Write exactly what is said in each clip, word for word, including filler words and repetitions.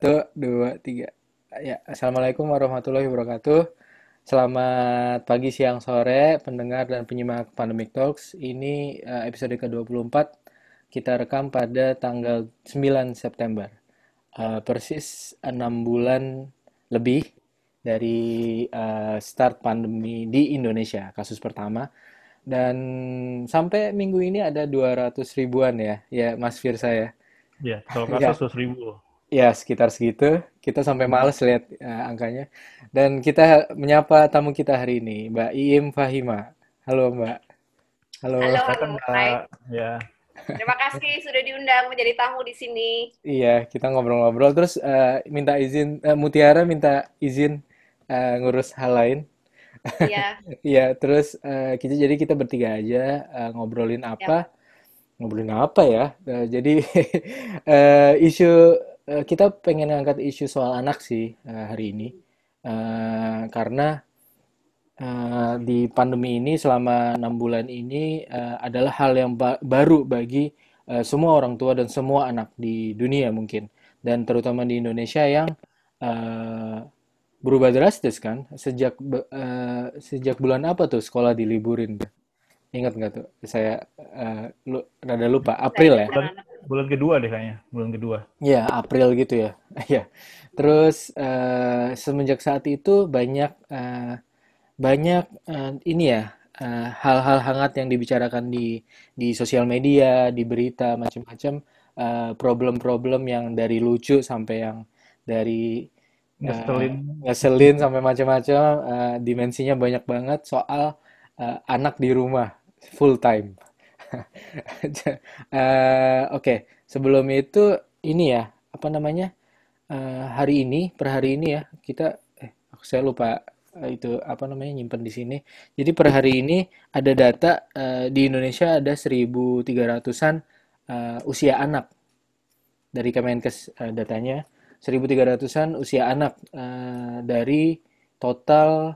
Satu, dua, tiga. Ya, assalamualaikum warahmatullahi wabarakatuh. Selamat pagi, siang, sore, pendengar dan penyimak Pandemic Talks. Ini episode ke dua puluh empat. Kita rekam pada tanggal sembilan September. Uh, persis enam bulan lebih dari uh, start pandemi di Indonesia, kasus pertama. Dan sampai minggu ini ada dua ratus ribuan ya, ya Mas Fiersa ya? Ya, kalau kasus dua ratus ribu. Ya, sekitar segitu. Kita sampai males lihat uh, angkanya. Dan kita menyapa tamu kita hari ini, Mbak Iim Fahima. Halo, Mbak. Halo, halo, halo Mbak. Ya. Terima kasih sudah diundang menjadi tamu di sini. Iya, kita ngobrol-ngobrol. Terus uh, minta izin, uh, Mutiara minta izin uh, ngurus hal lain. Iya. Iya, terus uh, kita, jadi kita bertiga aja uh, ngobrolin apa. Ya. Ngobrolin apa ya? Uh, jadi uh, isu... Kita pengen ngangkat isu soal anak sih uh, hari ini uh, karena uh, di pandemi ini selama enam bulan ini uh, adalah hal yang ba- baru bagi uh, semua orang tua dan semua anak di dunia mungkin, dan terutama di Indonesia yang uh, berubah drastis kan sejak uh, sejak bulan apa tuh sekolah diliburin, ingat nggak tuh? Saya uh, lu, rada lupa, April ya? Bulan kedua deh kayaknya, bulan kedua. Iya, April gitu ya. Ya. Terus uh, semenjak saat itu banyak uh, banyak uh, ini ya uh, hal-hal hangat yang dibicarakan di di sosial media, di berita macam-macam, uh, problem-problem yang dari lucu sampai yang dari uh, ngeselin, ngeselin sampai macam-macam, uh, dimensinya banyak banget soal uh, anak di rumah full time. uh, Oke, okay. Sebelum itu ini ya apa namanya uh, hari ini per hari ini ya kita eh, saya lupa uh, itu apa namanya nyimpen di sini. Jadi per hari ini ada data uh, di Indonesia ada seribu tiga ratusan uh, usia anak dari Kemenkes, uh, datanya seribu tiga ratusan usia anak uh, dari total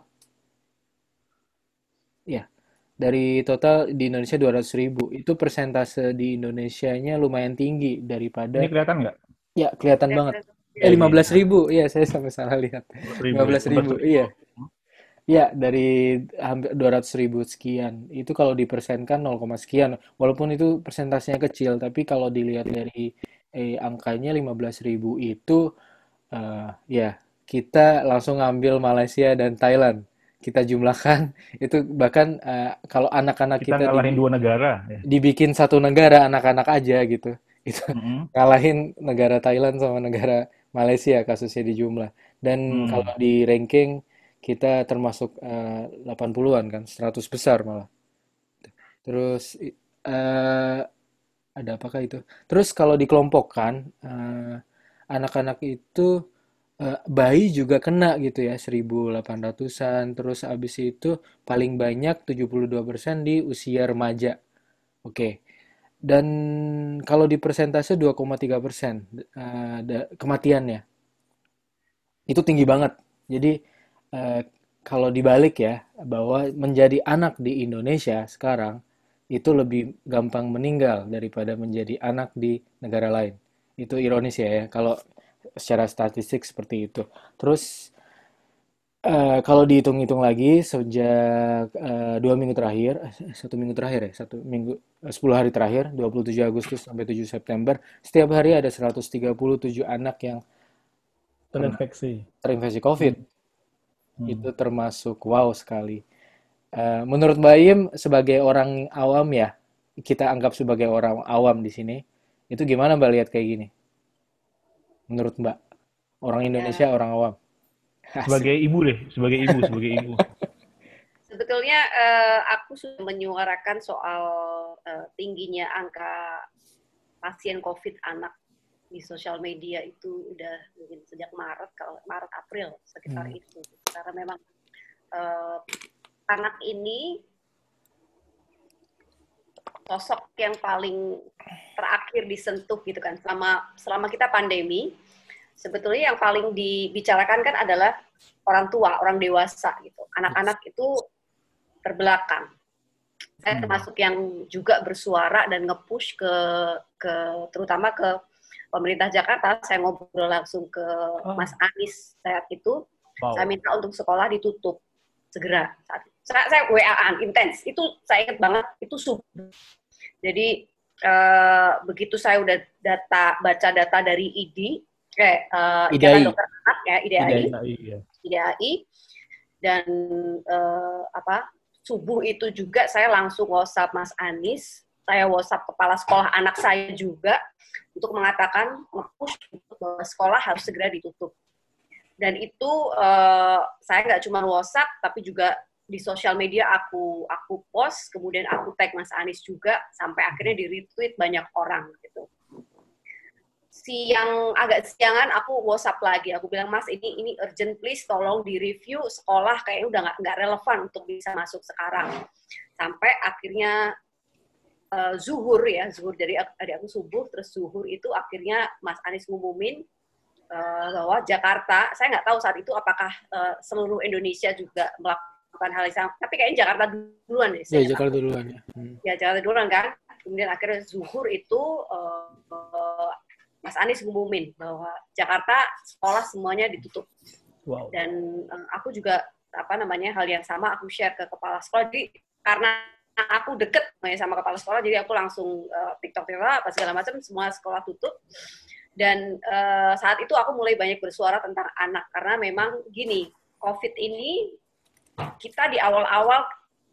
ya. Yeah. Dari total di Indonesia dua ratus ribu, itu persentase di Indonesianya lumayan tinggi daripada... Ini kelihatan nggak? Ya, kelihatan ya, banget. Ya, eh, lima belas ribu. Iya, ya, saya sampai salah lihat. lima belas ribu, iya. Iya, dari hampir dua ratus ribu sekian. Itu kalau dipersenkan nol, sekian. Walaupun itu persentasenya kecil, tapi kalau dilihat dari eh, angkanya lima belas ribu itu, uh, ya, kita langsung ambil Malaysia dan Thailand. Kita jumlahkan itu bahkan uh, kalau anak-anak kita, kita ngalahin dibikin, dua negara ya. Dibikin satu negara anak-anak aja gitu itu mm-hmm. Ngalahin negara Thailand sama negara Malaysia kasusnya di jumlah dan mm-hmm. Kalau di ranking kita termasuk uh, delapan puluhan kan, seratus besar malah. Terus uh, ada apakah itu? Terus kalau dikelompokkan uh, anak-anak itu Uh, bayi juga kena gitu ya, seribu delapan ratusan. Terus abis itu paling banyak tujuh puluh dua persen di usia remaja. Oke, okay. Dan kalau di persentase dua koma tiga persen uh, da- kematiannya itu tinggi banget. Jadi uh, kalau dibalik ya, bahwa menjadi anak di Indonesia sekarang itu lebih gampang meninggal daripada menjadi anak di negara lain. Itu ironis ya, ya. Kalau secara statistik seperti itu. Terus uh, kalau dihitung-hitung lagi sejak uh, dua minggu terakhir, satu minggu terakhir ya, satu minggu sepuluh hari terakhir, dua puluh tujuh Agustus sampai tujuh September, setiap hari ada seratus tiga puluh tujuh anak yang terinfeksi terinfeksi COVID. Hmm. Itu termasuk wow sekali. Uh, menurut Mbak Iim sebagai orang awam ya, kita anggap sebagai orang awam di sini, itu gimana Mbak lihat kayak gini? Menurut Mbak, orang Indonesia, ya. Orang awam. Asik. Sebagai ibu deh, sebagai ibu, sebagai ibu. Sebetulnya uh, aku sudah menyuarakan soal uh, tingginya angka pasien COVID anak di sosial media itu udah mungkin sejak Maret, kalau Maret April sekitar hmm. itu. Karena memang uh, anak ini sosok yang paling terakhir disentuh gitu kan, selama selama kita pandemi sebetulnya yang paling dibicarakan kan adalah orang tua, orang dewasa gitu, anak-anak itu terbelakang. Saya termasuk yang juga bersuara dan nge-push ke ke terutama ke pemerintah Jakarta, saya ngobrol langsung ke oh. Mas Anies saat itu, wow. saya minta untuk sekolah ditutup segera. Saya, saya W A-an, intens, itu saya ingat banget, itu subuh. Jadi uh, begitu saya udah data baca data dari I D I, eh, uh, Ikatan Dokter Anak ya, I D A I, I D A I, I D A I dan uh, apa subuh itu juga saya langsung WhatsApp Mas Anies, saya WhatsApp kepala sekolah anak saya juga untuk mengatakan nge-push bahwa sekolah harus segera ditutup. Dan itu uh, saya nggak cuma WhatsApp tapi juga di sosial media aku aku post, kemudian aku tag Mas Anies juga sampai akhirnya di-retweet banyak orang gitu. Siang agak siangan aku WhatsApp lagi, aku bilang Mas ini ini urgent please tolong di-review, sekolah kayaknya udah nggak nggak relevan untuk bisa masuk sekarang. Sampai akhirnya uh, zuhur ya, zuhur dari adik aku subuh terus zuhur itu akhirnya Mas Anies ngumumin uh, bahwa Jakarta, saya nggak tahu saat itu apakah uh, seluruh Indonesia juga melakukan bukan hal yang sama, tapi kayaknya Jakarta duluan deh. Ya, Jakarta duluan ya. Hmm. Ya, Jakarta duluan kan. Kemudian akhirnya zuhur itu uh, uh, Mas Anies ngumumin bahwa Jakarta sekolah semuanya ditutup. Wow. Dan uh, aku juga apa namanya hal yang sama aku share ke kepala sekolah. Jadi karena aku deket sama kepala sekolah, jadi aku langsung uh, TikTok-TikTok apa segala macam, semua sekolah tutup. Dan uh, saat itu aku mulai banyak bersuara tentang anak karena memang gini, COVID ini kita di awal-awal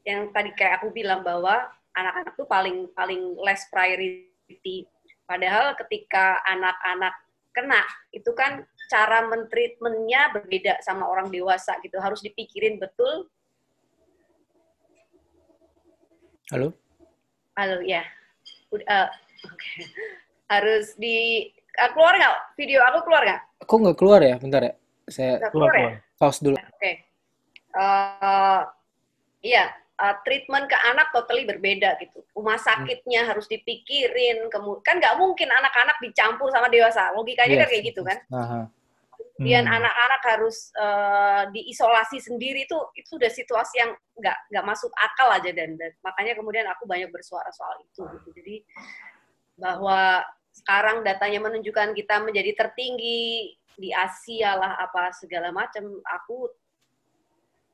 yang tadi kayak aku bilang bahwa anak-anak tuh paling paling less priority. Padahal ketika anak-anak kena, itu kan cara mentreatmentnya berbeda sama orang dewasa gitu. Harus dipikirin betul. Halo? Halo, ya. Uh, okay. Harus di... Uh, keluar nggak? Video aku keluar nggak? Aku nggak keluar ya, bentar ya. Saya keluar, keluar ya? Pause dulu. Oke. Okay. Uh, iya, uh, treatment ke anak totally berbeda gitu. Rumah sakitnya hmm. harus dipikirin, kemu- kan nggak mungkin anak-anak dicampur sama dewasa. Logikanya yes. kan kayak gitu kan. Aha. Kemudian hmm. anak-anak harus uh, diisolasi sendiri itu, itu udah situasi yang nggak nggak masuk akal aja dan, dan makanya kemudian aku banyak bersuara soal itu. Gitu. Jadi bahwa sekarang datanya menunjukkan kita menjadi tertinggi di Asia lah apa segala macam. Aku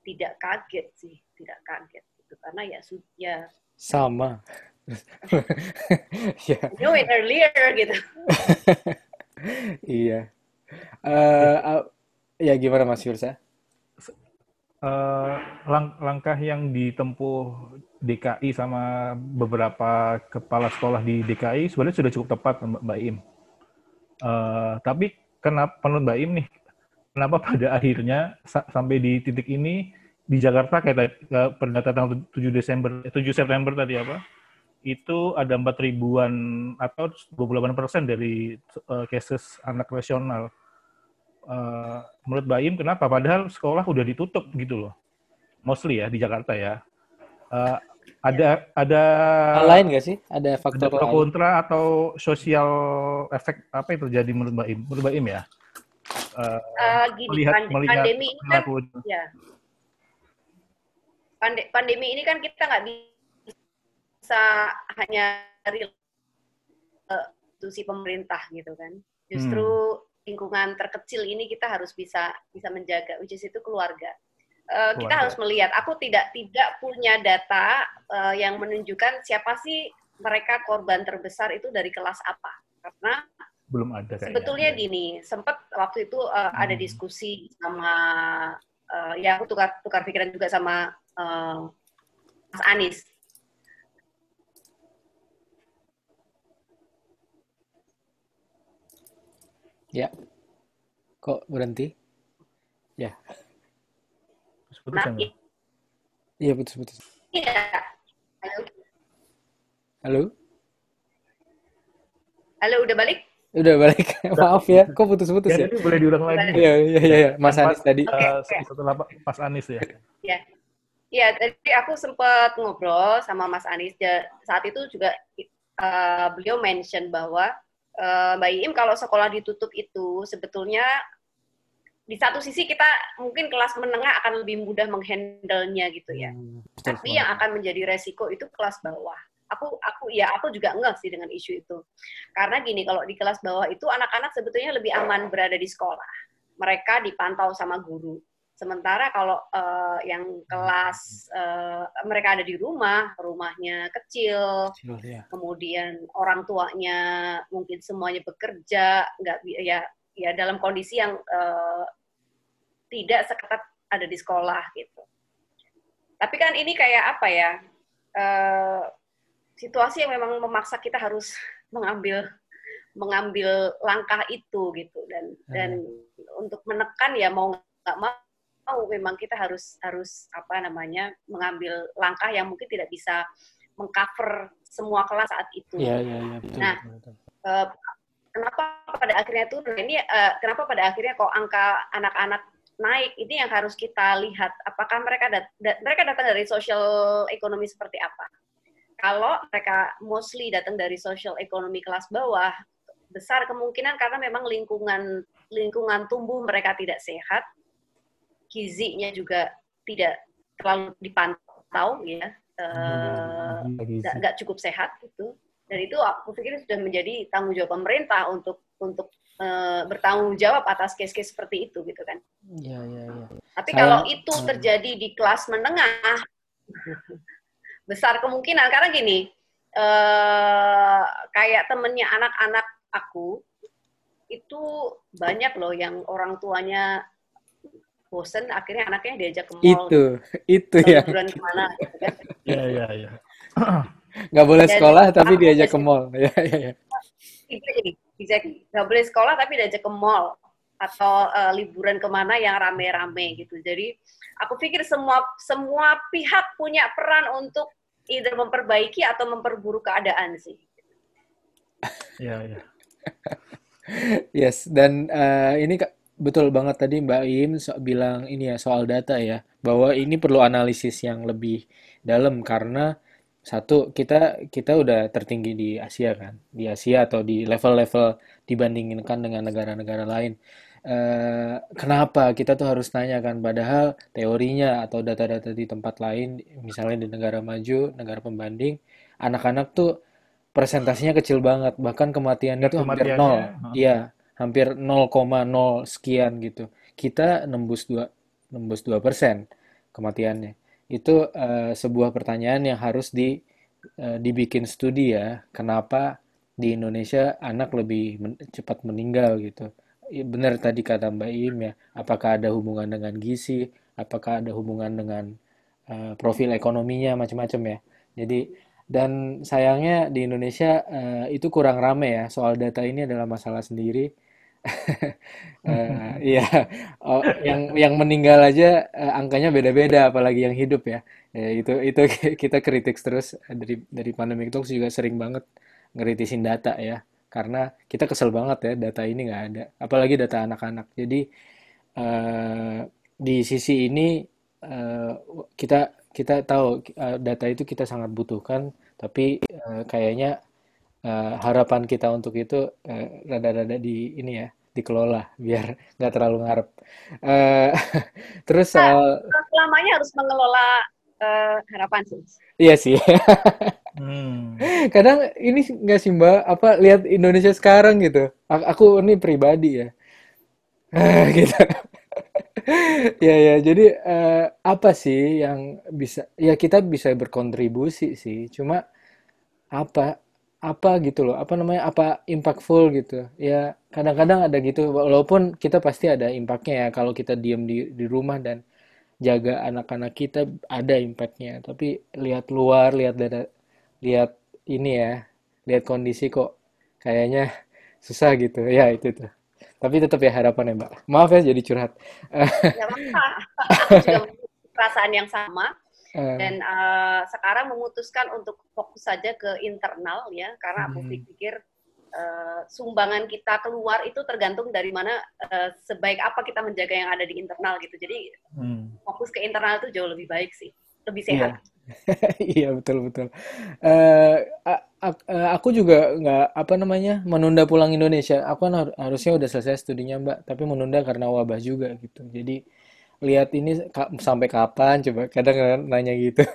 tidak kaget sih, tidak kaget gitu karena ya ya sama. Ya. Know it earlier gitu. Iya. Uh, uh, ya gimana Mas Yurza? Uh, lang- langkah yang ditempuh D K I sama beberapa kepala sekolah di D K I sebenarnya sudah cukup tepat Mbak Iim. Uh, tapi kenapa menurut Mbak Iim nih? Kenapa pada akhirnya sa- sampai di titik ini di Jakarta kayak uh, perdata tanggal tujuh Desember tujuh September tadi apa? Itu ada empat ribuan atau dua puluh delapan persen dari uh, cases anak nasional. Uh, menurut Mbak Iim kenapa padahal sekolah udah ditutup gitu loh. Mostly ya di Jakarta ya. Uh, ada ada hal lain enggak sih? Ada faktor pro kontra atau sosial efek apa yang terjadi menurut Mbak Iim? Menurut Mbak Iim ya. Uh, uh, gini, melihat, pandemi, melihat pandemi ini kan, ya. Pande, pandemi ini kan kita nggak bisa hanya dari institusi uh, pemerintah gitu kan. Justru hmm. lingkungan terkecil ini kita harus bisa bisa menjaga, which is itu keluarga. Uh, keluarga. Kita harus melihat. Aku tidak tidak punya data uh, yang menunjukkan siapa sih mereka korban terbesar itu dari kelas apa, karena belum ada kayaknya. Sebetulnya gini, sempat waktu itu uh, hmm. ada diskusi sama, uh, ya aku tukar, tukar pikiran juga sama uh, Mas Anies. Ya, kok berhenti? Ya. Putus-putus. Iya, putus-putus. Iya. Halo. Halo. Halo, udah balik? Udah balik, maaf ya, kok putus-putus ya? Ya itu boleh diulang lagi. Iya, iya, iya, Mas Anies tadi. Okay. Uh, setelah Mas Anies ya. Iya, ya, tadi aku sempat ngobrol sama Mas Anies. Saat itu juga uh, beliau mention bahwa uh, Mbak Iim kalau sekolah ditutup itu sebetulnya di satu sisi kita mungkin kelas menengah akan lebih mudah menghandle-nya gitu ya. Hmm, Tapi yang akan menjadi resiko itu kelas bawah. Aku aku ya aku juga ngeh sih dengan isu itu. Karena gini, kalau di kelas bawah itu anak-anak sebetulnya lebih aman berada di sekolah. Mereka dipantau sama guru. Sementara kalau uh, yang kelas uh, mereka ada di rumah, rumahnya kecil, kecil ya. Kemudian orang tuanya mungkin semuanya bekerja, nggak ya ya dalam kondisi yang uh, tidak seketat ada di sekolah gitu. Tapi kan ini kayak apa ya? Uh, situasi yang memang memaksa kita harus mengambil mengambil langkah itu gitu dan hmm. dan untuk menekan ya mau nggak mau Oh, memang kita harus harus apa namanya mengambil langkah yang mungkin tidak bisa mengcover semua kelas saat itu. Ya, ya, ya, betul, nah, betul. Uh, kenapa pada akhirnya tuh ini uh, kenapa pada akhirnya kok angka anak-anak naik? Ini yang harus kita lihat. Apakah mereka dat- da- mereka datang dari social ekonomi seperti apa? Kalau mereka mostly datang dari social ekonomi kelas bawah, besar kemungkinan karena memang lingkungan lingkungan tumbuh mereka tidak sehat. Gizinya juga tidak terlalu dipantau ya, nggak uh, cukup sehat gitu. Dan itu aku pikir sudah menjadi tanggung jawab pemerintah untuk untuk uh, bertanggung jawab atas kes-kes seperti itu gitu kan. Ya, ya, ya. Tapi Saya, kalau itu ya. terjadi di kelas menengah besar kemungkinan karena gini uh, kayak temennya anak-anak aku itu banyak loh yang orang tuanya bosen, akhirnya anaknya diajak ke mall. Itu, itu ya. Liburan kemana? Iya, iya, iya. Nggak boleh sekolah, tapi diajak ke mall. Iya, iya, iya. Exactly. Nggak boleh sekolah, tapi diajak ke mall. Atau uh, liburan kemana yang rame-rame gitu. Jadi, aku pikir semua semua pihak punya peran untuk either memperbaiki atau memperburuk keadaan sih. Iya, iya. Yes, dan uh, ini... Ka- Betul banget tadi Mbak Iim so- bilang ini ya soal data ya, bahwa ini perlu analisis yang lebih dalam karena satu kita kita udah tertinggi di Asia kan, di Asia atau di level-level dibandingkan dengan negara-negara lain. Uh, kenapa kita tuh harus tanya kan? Padahal teorinya atau data-data di tempat lain, misalnya di negara maju, negara pembanding, anak-anak tuh persentasenya kecil banget, bahkan kematiannya tuh hampir nol, iya. hampir nol koma nol sekian gitu. Kita nembus dua nembus dua persen kematiannya. Itu uh, sebuah pertanyaan yang harus di uh, dibikin studi ya. Kenapa di Indonesia anak lebih men- cepat meninggal gitu. Benar tadi kata Mbak Iim ya, apakah ada hubungan dengan gizi, apakah ada hubungan dengan uh, profil ekonominya macam-macam ya. Jadi dan sayangnya di Indonesia uh, itu kurang rame ya. Soal data ini adalah masalah sendiri. uh, ya oh, yang yang meninggal aja uh, angkanya beda-beda, apalagi yang hidup ya. Ya itu itu kita kritik terus dari dari Pandemic Talks juga sering banget ngeritisin data ya, karena kita kesel banget ya data ini nggak ada, apalagi data anak-anak. Jadi uh, di sisi ini uh, kita kita tahu uh, data itu kita sangat butuhkan, tapi uh, kayaknya Uh, harapan kita untuk itu uh, rada-rada di ini ya, dikelola biar nggak terlalu ngarep. Uh, terus soal nah, selamanya harus mengelola uh, harapan sih. Iya sih. hmm. Kadang ini nggak sih Mbak, apa lihat Indonesia sekarang gitu. Aku ini pribadi ya. Uh, gitu. ya ya, jadi uh, apa sih yang bisa ya kita bisa berkontribusi sih. Cuma apa apa gitu loh, apa namanya, apa impactful gitu ya. Kadang-kadang ada gitu, walaupun kita pasti ada impactnya ya, kalau kita diem di, di rumah dan jaga anak-anak kita ada impactnya, tapi lihat luar, lihat dada, lihat ini ya, lihat kondisi kok kayaknya susah gitu ya. Itu tuh, tapi tetap ya harapan ya Mbak, maaf ya jadi curhat. Gak apa-apa, aku juga perasaan yang sama. Dan uh, sekarang memutuskan untuk fokus saja ke internal ya, karena aku pikir uh, sumbangan kita keluar itu tergantung dari mana, uh, sebaik apa kita menjaga yang ada di internal gitu. Jadi hmm. fokus ke internal itu jauh lebih baik sih, lebih sehat. Iya betul-betul. Uh, aku juga nggak apa namanya menunda pulang Indonesia. Aku kan harusnya udah selesai studinya Mbak, tapi menunda karena wabah juga gitu. Jadi lihat ini ka- sampai kapan, coba kadang nanya gitu.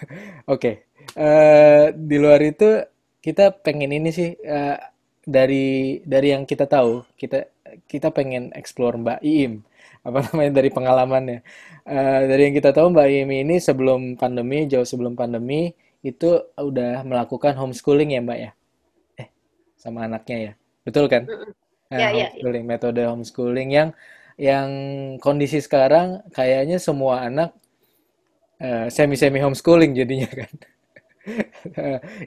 Oke, okay. uh, di luar itu kita pengen ini sih, uh, dari dari yang kita tahu, kita kita pengen explore Mbak Iim, apa namanya, dari pengalamannya. Uh, dari yang kita tahu Mbak Iim ini sebelum pandemi, jauh sebelum pandemi, itu udah melakukan homeschooling ya Mbak ya? Eh, sama anaknya ya? Betul kan? Nah, ya, homeschooling, ya, ya. Metode homeschooling yang yang kondisi sekarang kayaknya semua anak uh, semi-semi homeschooling jadinya kan.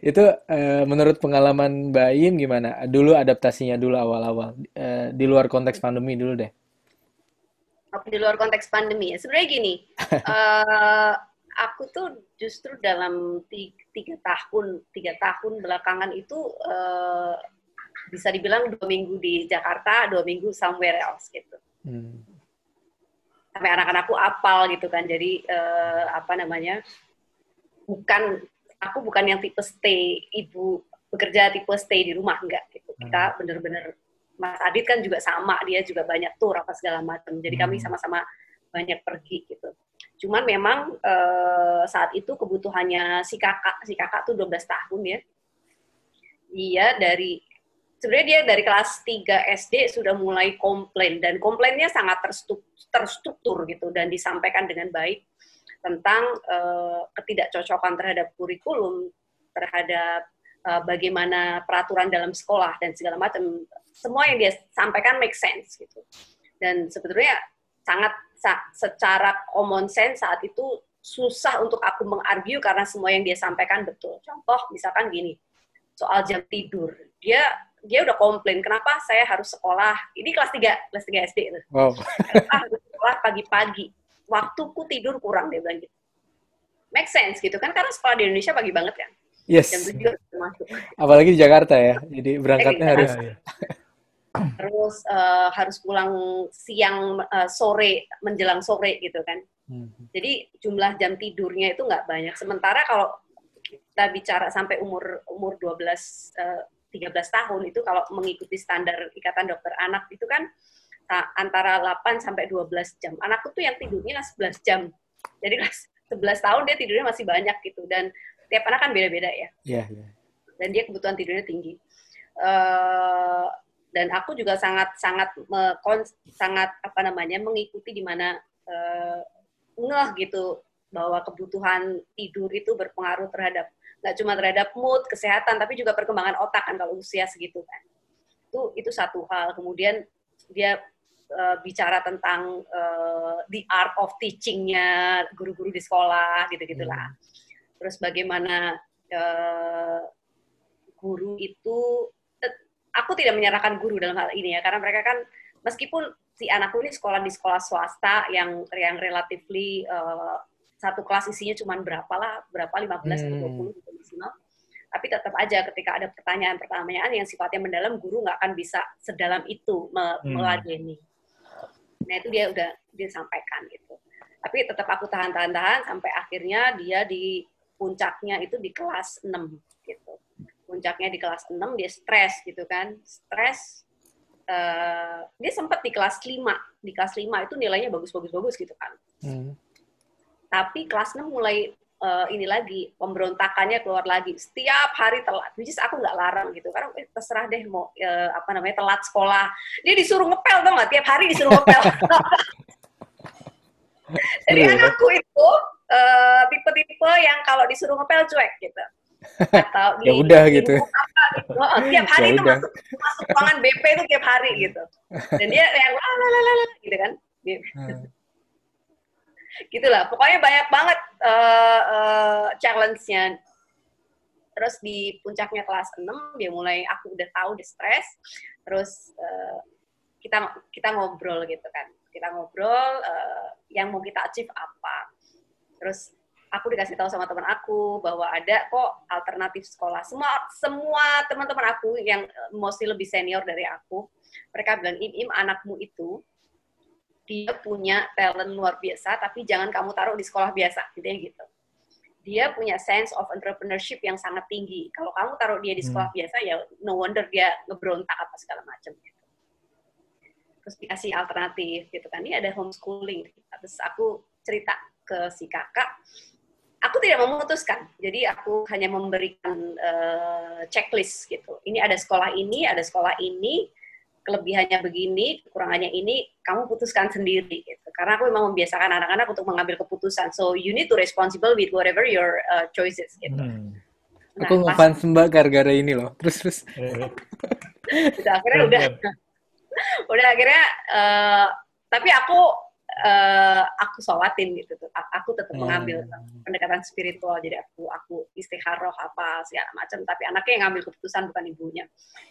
Itu uh, menurut pengalaman Mbak Iim gimana? Dulu adaptasinya dulu awal-awal, uh, di luar konteks pandemi dulu deh. Di luar konteks pandemi ya. Sebenarnya gini, uh, aku tuh justru dalam tiga tahun, tiga tahun belakangan itu uh, bisa dibilang dua minggu di Jakarta, dua minggu somewhere else gitu. Hmm. Sampai anak-anakku apal gitu kan. Jadi uh, apa namanya, bukan aku bukan yang tipe stay, ibu bekerja tipe stay di rumah, enggak gitu. Kita hmm. bener-bener, Mas Adit kan juga sama, dia juga banyak tur apa segala macam. Jadi kami sama-sama banyak pergi gitu. Cuman memang e, saat itu kebutuhannya si kakak, si kakak tuh dua belas tahun ya. Dia dari, sebenarnya dia dari kelas tiga S D sudah mulai komplain. Dan komplainnya sangat terstruktur gitu. Dan disampaikan dengan baik tentang e, ketidakcocokan terhadap kurikulum, terhadap e, bagaimana peraturan dalam sekolah dan segala macam. Semua yang dia sampaikan make sense gitu. Dan sebetulnya sangat sa- secara common sense saat itu susah untuk aku mengargue karena semua yang dia sampaikan betul. Contoh misalkan gini, soal jam tidur. Dia dia udah komplain, kenapa saya harus sekolah? Ini kelas tiga, kelas tiga S D itu. Wow. Kenapa harus sekolah pagi-pagi? Waktuku tidur kurang, dia bilang gitu. Make sense gitu kan, karena sekolah di Indonesia pagi banget kan. Yes. Jam tujuh masuk. Apalagi di Jakarta ya. Jadi berangkatnya harus terus uh, harus pulang siang, uh, sore menjelang sore gitu kan. Mm-hmm. Jadi jumlah jam tidurnya itu nggak banyak. Sementara kalau kita bicara sampai umur umur dua belas tiga belas tahun itu kalau mengikuti standar Ikatan Dokter Anak itu kan antara delapan sampai dua belas jam. Anakku tuh yang tidurnya sebelas jam. Jadi sebelas tahun dia tidurnya masih banyak gitu, dan tiap anak kan beda-beda ya. Yeah, yeah. Dan dia kebutuhan tidurnya tinggi. Uh, dan aku juga sangat-sangat sangat apa namanya mengikuti di mana uh, ngeh gitu bahwa kebutuhan tidur itu berpengaruh terhadap nggak cuma terhadap mood, kesehatan, tapi juga perkembangan otak kan kalau usia segitu kan. Itu itu satu hal. Kemudian dia uh, bicara tentang uh, the art of teaching-nya guru-guru di sekolah gitu-gitulah. Mm. Terus bagaimana uh, guru itu, eh, aku tidak menyalahkan guru dalam hal ini ya, karena mereka kan, meskipun si anakku ini sekolah di sekolah swasta yang yang relatively uh, satu kelas isinya cuma berapa lah, berapa, lima belas atau dua puluh gitu maksimal, tapi tetap aja ketika ada pertanyaan-pertanyaan yang sifatnya mendalam, guru nggak akan bisa sedalam itu meladeni. Hmm. Nah itu dia udah dia sampaikan gitu. Tapi tetap aku tahan-tahan-tahan sampai akhirnya dia di puncaknya itu di kelas enam gitu. Puncaknya di kelas enam dia stres gitu kan. Stres uh, dia sempat di kelas lima. Di kelas lima itu nilainya bagus-bagus-bagus gitu kan. Mm. Tapi kelas enam mulai uh, ini lagi pemberontakannya keluar lagi. Setiap hari telat. Which is aku nggak larang gitu. Karena eh, terserah deh mau uh, apa namanya telat sekolah. Dia disuruh ngepel dong nggak? Tiap hari disuruh ngepel. Jadi anakku itu uh, tipe-tipe yang kalau disuruh ngepel cuek gitu. Atau ya udah gitu. Apa, gitu. Oh, tiap hari itu masuk masuk ruangan B P itu tiap hari gitu. Dan dia yang lalalala gitu kan. Hmm. Gitulah. Pokoknya banyak banget uh, uh, challenge-nya. Terus di puncaknya kelas enam dia mulai aku udah tahu dia stres. Terus uh, kita kita ngobrol gitu kan. Kita ngobrol uh, yang mau kita achieve apa. Terus aku dikasih tahu sama teman aku bahwa ada kok alternatif sekolah. Semua semua teman-teman aku yang mostly lebih senior dari aku, mereka bilang, Im, Im, anakmu itu dia punya talent luar biasa, tapi jangan kamu taruh di sekolah biasa, gitu ya gitu. Dia punya sense of entrepreneurship yang sangat tinggi. Kalau kamu taruh dia di sekolah hmm. biasa, ya no wonder dia ngebrontak apa segala macam. Terus dikasih alternatif gitu kan, ini ada homeschooling, Terus aku cerita ke si kakak, aku tidak memutuskan, jadi aku hanya memberikan uh, checklist gitu. Ini ada sekolah ini, ada sekolah ini, kelebihannya begini, kekurangannya ini, kamu putuskan sendiri gitu. Karena aku memang membiasakan anak-anak untuk mengambil keputusan. So you need to responsible with whatever your uh, choices gitu. Hmm. Nah, aku ngefans Mbak gara-gara ini loh. Terus terus. Udah akhirnya udah. Udah akhirnya uh, tapi aku uh, aku sholatin gitu tuh. Aku tetap hmm. mengambil pendekatan spiritual. Jadi aku aku istikharah apa segala macam, tapi anaknya yang ngambil keputusan bukan ibunya.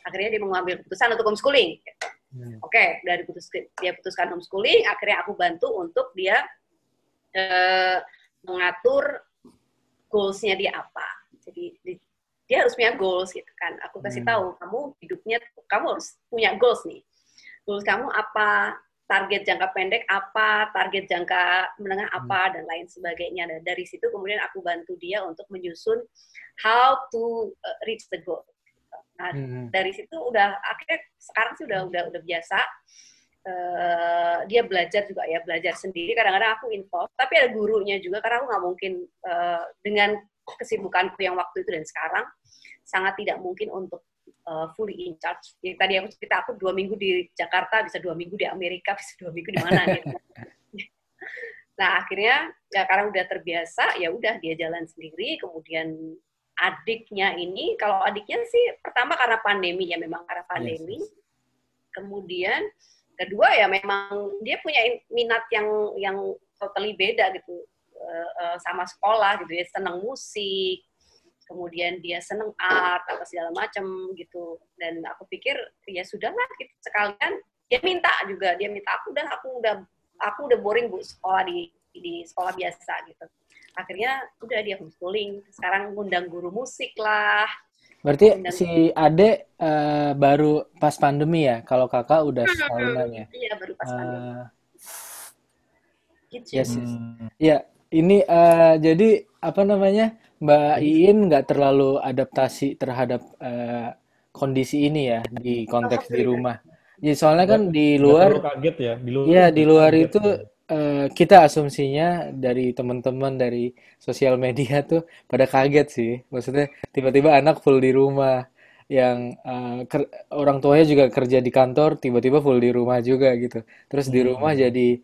Akhirnya dia mengambil keputusan untuk homeschooling gitu. Hmm. Oke, okay, dari putus dia putuskan homeschooling, akhirnya aku bantu untuk dia uh, mengatur goals-nya dia apa. Jadi dia harus punya goals gitu kan. Aku kasih hmm. tahu, kamu hidupnya kamu harus punya goals nih. Goals kamu apa? Target jangka pendek apa? Target jangka menengah apa? Hmm. Dan lain sebagainya. Dan dari situ kemudian aku bantu dia untuk menyusun how to reach the goal. Nah, hmm. dari situ udah akhirnya sekarang sih udah udah udah biasa. Uh, dia belajar juga ya, belajar sendiri. Kadang-kadang aku involve, tapi ada gurunya juga karena aku nggak mungkin uh, dengan kesibukanku yang waktu itu dan sekarang sangat tidak mungkin untuk uh, fully in charge. Jadi tadi aku cerita aku dua minggu di Jakarta, bisa dua minggu di Amerika, bisa dua minggu di mana gitu. Nah akhirnya ya karena udah terbiasa ya udah dia jalan sendiri. Kemudian adiknya ini, kalau adiknya sih pertama karena pandemi ya memang karena pandemi. Yes. Kemudian kedua ya memang dia punya minat yang yang totally beda gitu. Sama sekolah gitu, dia senang musik, kemudian dia senang art apa segala macam gitu. Dan aku pikir ya sudahlah gitu, sekalian dia minta juga, dia minta aku udah aku udah aku udah boring bu sekolah di di sekolah biasa gitu. Akhirnya udah dia homeschooling, sekarang ngundang guru musik lah. Berarti ngundang si Ade uh, baru pas pandemi ya, kalau kakak udah setahunannya. Iya baru pas pandemi. Uh, gitu. Yes, yes. Hmm. Ya. Ini uh, jadi apa namanya Mbak Iin nggak terlalu adaptasi terhadap uh, kondisi ini ya di konteks di rumah. Jadi soalnya kan di luar, kaget ya, di luar, ya, di luar itu uh, kita asumsinya dari teman-teman dari sosial media tuh pada kaget sih. Maksudnya tiba-tiba anak full di rumah, yang uh, ker- orang tuanya juga kerja di kantor, tiba-tiba full di rumah juga gitu. Terus di rumah jadi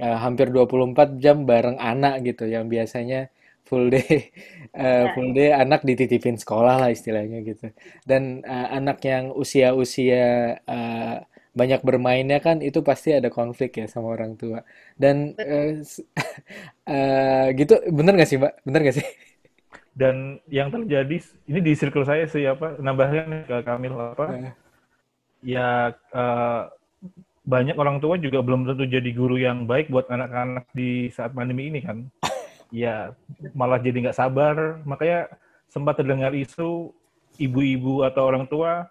Uh, hampir dua puluh empat jam bareng anak gitu, yang biasanya full day uh, full day anak dititipin sekolah lah istilahnya gitu. Dan uh, anak yang usia-usia uh, banyak bermainnya kan itu pasti ada konflik ya sama orang tua. Dan uh, uh, gitu, bener nggak sih Mbak? Bener nggak sih? Dan yang terjadi ini di circle saya sih apa nambahkan ke Kamil apa uh. ya. Uh, Banyak orang tua juga belum tentu jadi guru yang baik buat anak-anak di saat pandemi ini kan. Ya, malah jadi nggak sabar. Makanya sempat terdengar isu ibu-ibu atau orang tua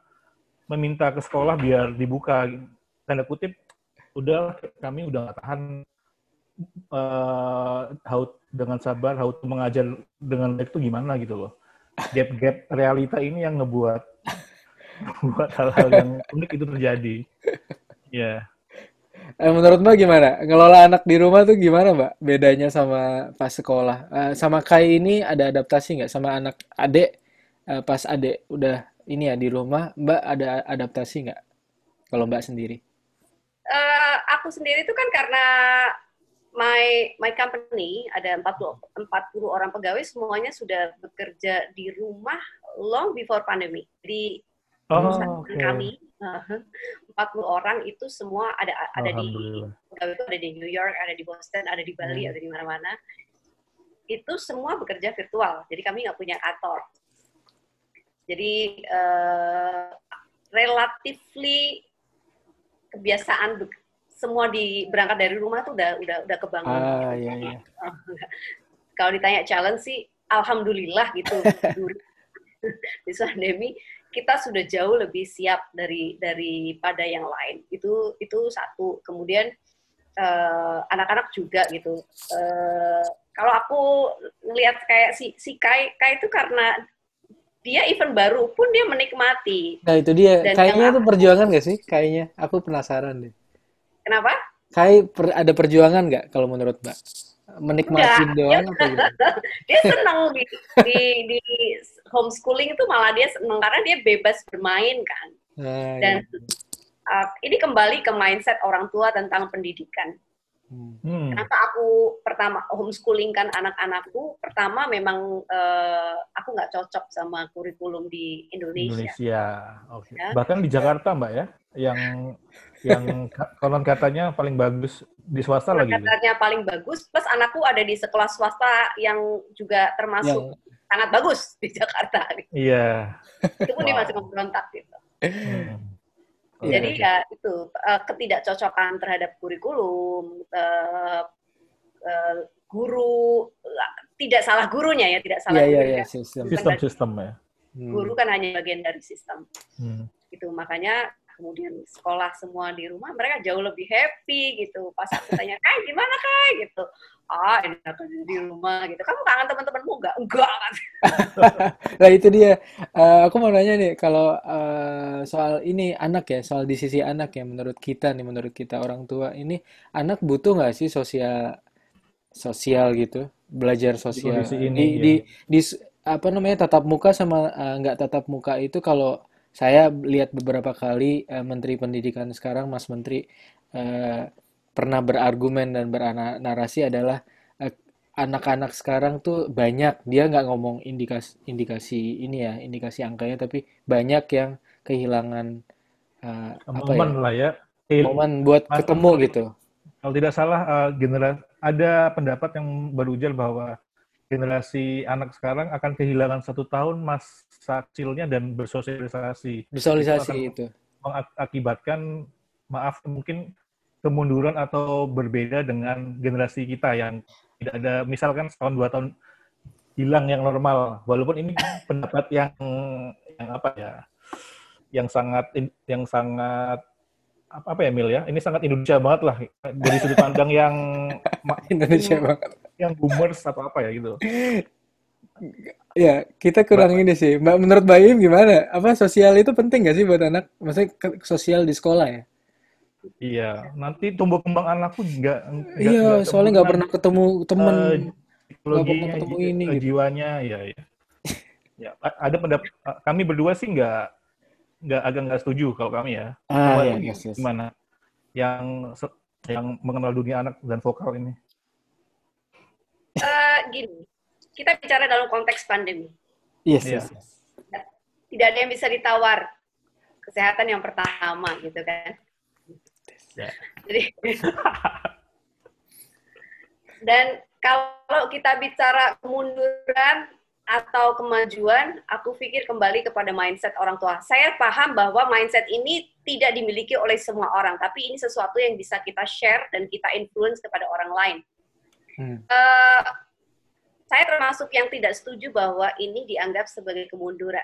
meminta ke sekolah biar dibuka. Tanda kutip, udah kami udah nggak tahan uh, how, dengan sabar, how to mengajar dengan baik itu gimana gitu loh. Gap-gap realita ini yang ngebuat buat hal-hal yang unik itu terjadi. Ya. Yeah. Menurut Mbak gimana? Ngelola anak di rumah tuh gimana Mbak? Bedanya sama pas sekolah. Uh, sama Kai ini ada adaptasi nggak? Sama anak adik, uh, pas adik udah ini ya di rumah, Mbak ada adaptasi nggak? Kalau Mbak sendiri? Uh, aku sendiri tuh kan karena my my company ada empat puluh orang pegawai, semuanya sudah bekerja di rumah long before pandemi. Jadi oh, okay. Kami empat puluh orang itu semua ada ada di ada di New York, ada di Boston, ada di Bali, hmm. ada di mana-mana. Itu semua bekerja virtual. Jadi kami nggak punya kantor. Jadi uh, relatively kebiasaan be- semua di berangkat dari rumah tuh udah udah udah kebangun. Ah, gitu. Iya, iya. Kalau ditanya challenge sih alhamdulillah gitu. Di pandemi kita sudah jauh lebih siap dari daripada yang lain. Itu itu satu. Kemudian uh, anak-anak juga gitu. Uh, kalau aku ngelihat kayak si si Kai, Kai itu karena dia event baru pun dia menikmati. Nah itu dia. Dan kayaknya itu perjuangan nggak sih? Kayaknya aku penasaran deh. Kenapa? Kai per, ada perjuangan nggak kalau menurut Mbak? Menikmatin doang atau gimana? Dia senang di, di, di homeschooling itu, malah dia senang karena dia bebas bermain kan. Nah, dan iya. uh, ini kembali ke mindset orang tua tentang pendidikan. Hmm. Kenapa aku pertama homeschooling kan anak-anakku? Pertama memang uh, aku nggak cocok sama kurikulum di Indonesia. Indonesia, oke. Okay. Ya? Bahkan di Jakarta Mbak ya, yang yang konon katanya paling bagus di swasta lagi. Katanya paling bagus. Plus anakku ada di sekolah swasta yang juga termasuk yang... sangat bagus di Jakarta. Iya. Yeah. Itu pun wow. Dia masih memberontak gitu. Hmm. Jadi ya itu ketidakcocokan terhadap kurikulum, uh, uh, guru, tidak salah gurunya ya, tidak salah yeah, gurunya. Yeah, yeah, sistem. Sistem, sistem ya. Hmm. Guru kan hanya bagian dari sistem. Hmm. Gitu, makanya kemudian sekolah semua di rumah, mereka jauh lebih happy gitu. Pas aku tanya, Kai gimana Kai? Gitu. Ah, enak di rumah gitu. Kamu kangen teman-temanmu nggak? Enggak kan? Nah itu dia. Uh, aku mau nanya nih, kalau uh, soal ini anak ya, soal di sisi anak ya, menurut kita nih, menurut kita orang tua ini, anak butuh nggak sih sosial, sosial gitu, belajar sosial di ini, di, ya. di, di apa namanya tatap muka sama uh, nggak tatap muka itu kalau saya lihat beberapa kali eh, Menteri Pendidikan sekarang, Mas Menteri, eh, pernah berargumen dan bernarasi adalah eh, anak-anak sekarang tuh banyak, dia nggak ngomong indikasi, indikasi ini ya, indikasi angkanya, tapi banyak yang kehilangan eh, momen ya, lah ya. Momen buat Mas, ketemu gitu. Kalau tidak salah, uh, generasi, ada pendapat yang berujar bahwa generasi anak sekarang akan kehilangan satu tahun masa kecilnya dan bersosialisasi. Bersosialisasi itu, itu. Mengakibatkan, maaf, mungkin kemunduran atau berbeda dengan generasi kita yang tidak ada, misalkan setahun dua tahun hilang yang normal. Walaupun ini pendapat yang yang apa ya, yang sangat yang sangat apa ya Mil ya, ini sangat Indonesia banget lah dari sudut pandang yang Indonesia banget. Yang boomers atau apa ya gitu. Ya, kita kurang Mbak. Ini sih. Mbak, menurut Mbak Iim gimana? Apa sosial itu penting nggak sih buat anak? Maksudnya sosial di sekolah ya? Iya, nanti tumbuh kembang anakku nggak. Iya, soalnya nggak pernah ketemu temen. Nggak pernah ketemu ini. Jiwanya, ya, ya. Ya, ada pendapat. Kami berdua sih nggak, nggak agak nggak setuju kalau kami ya. Ah, iya, yes, yes. Gimana? Yang yang mengenal dunia anak dan vokal ini. Uh, gini, kita bicara dalam konteks pandemi. Yes, yes, yes. Tidak ada yang bisa ditawar. Kesehatan yang pertama, gitu kan? Yeah. Jadi, dan kalau kita bicara kemunduran atau kemajuan, aku pikir kembali kepada mindset orang tua. Saya paham bahwa mindset ini tidak dimiliki oleh semua orang, tapi ini sesuatu yang bisa kita share dan kita influence kepada orang lain. Hmm. Uh, saya termasuk yang tidak setuju bahwa ini dianggap sebagai kemunduran.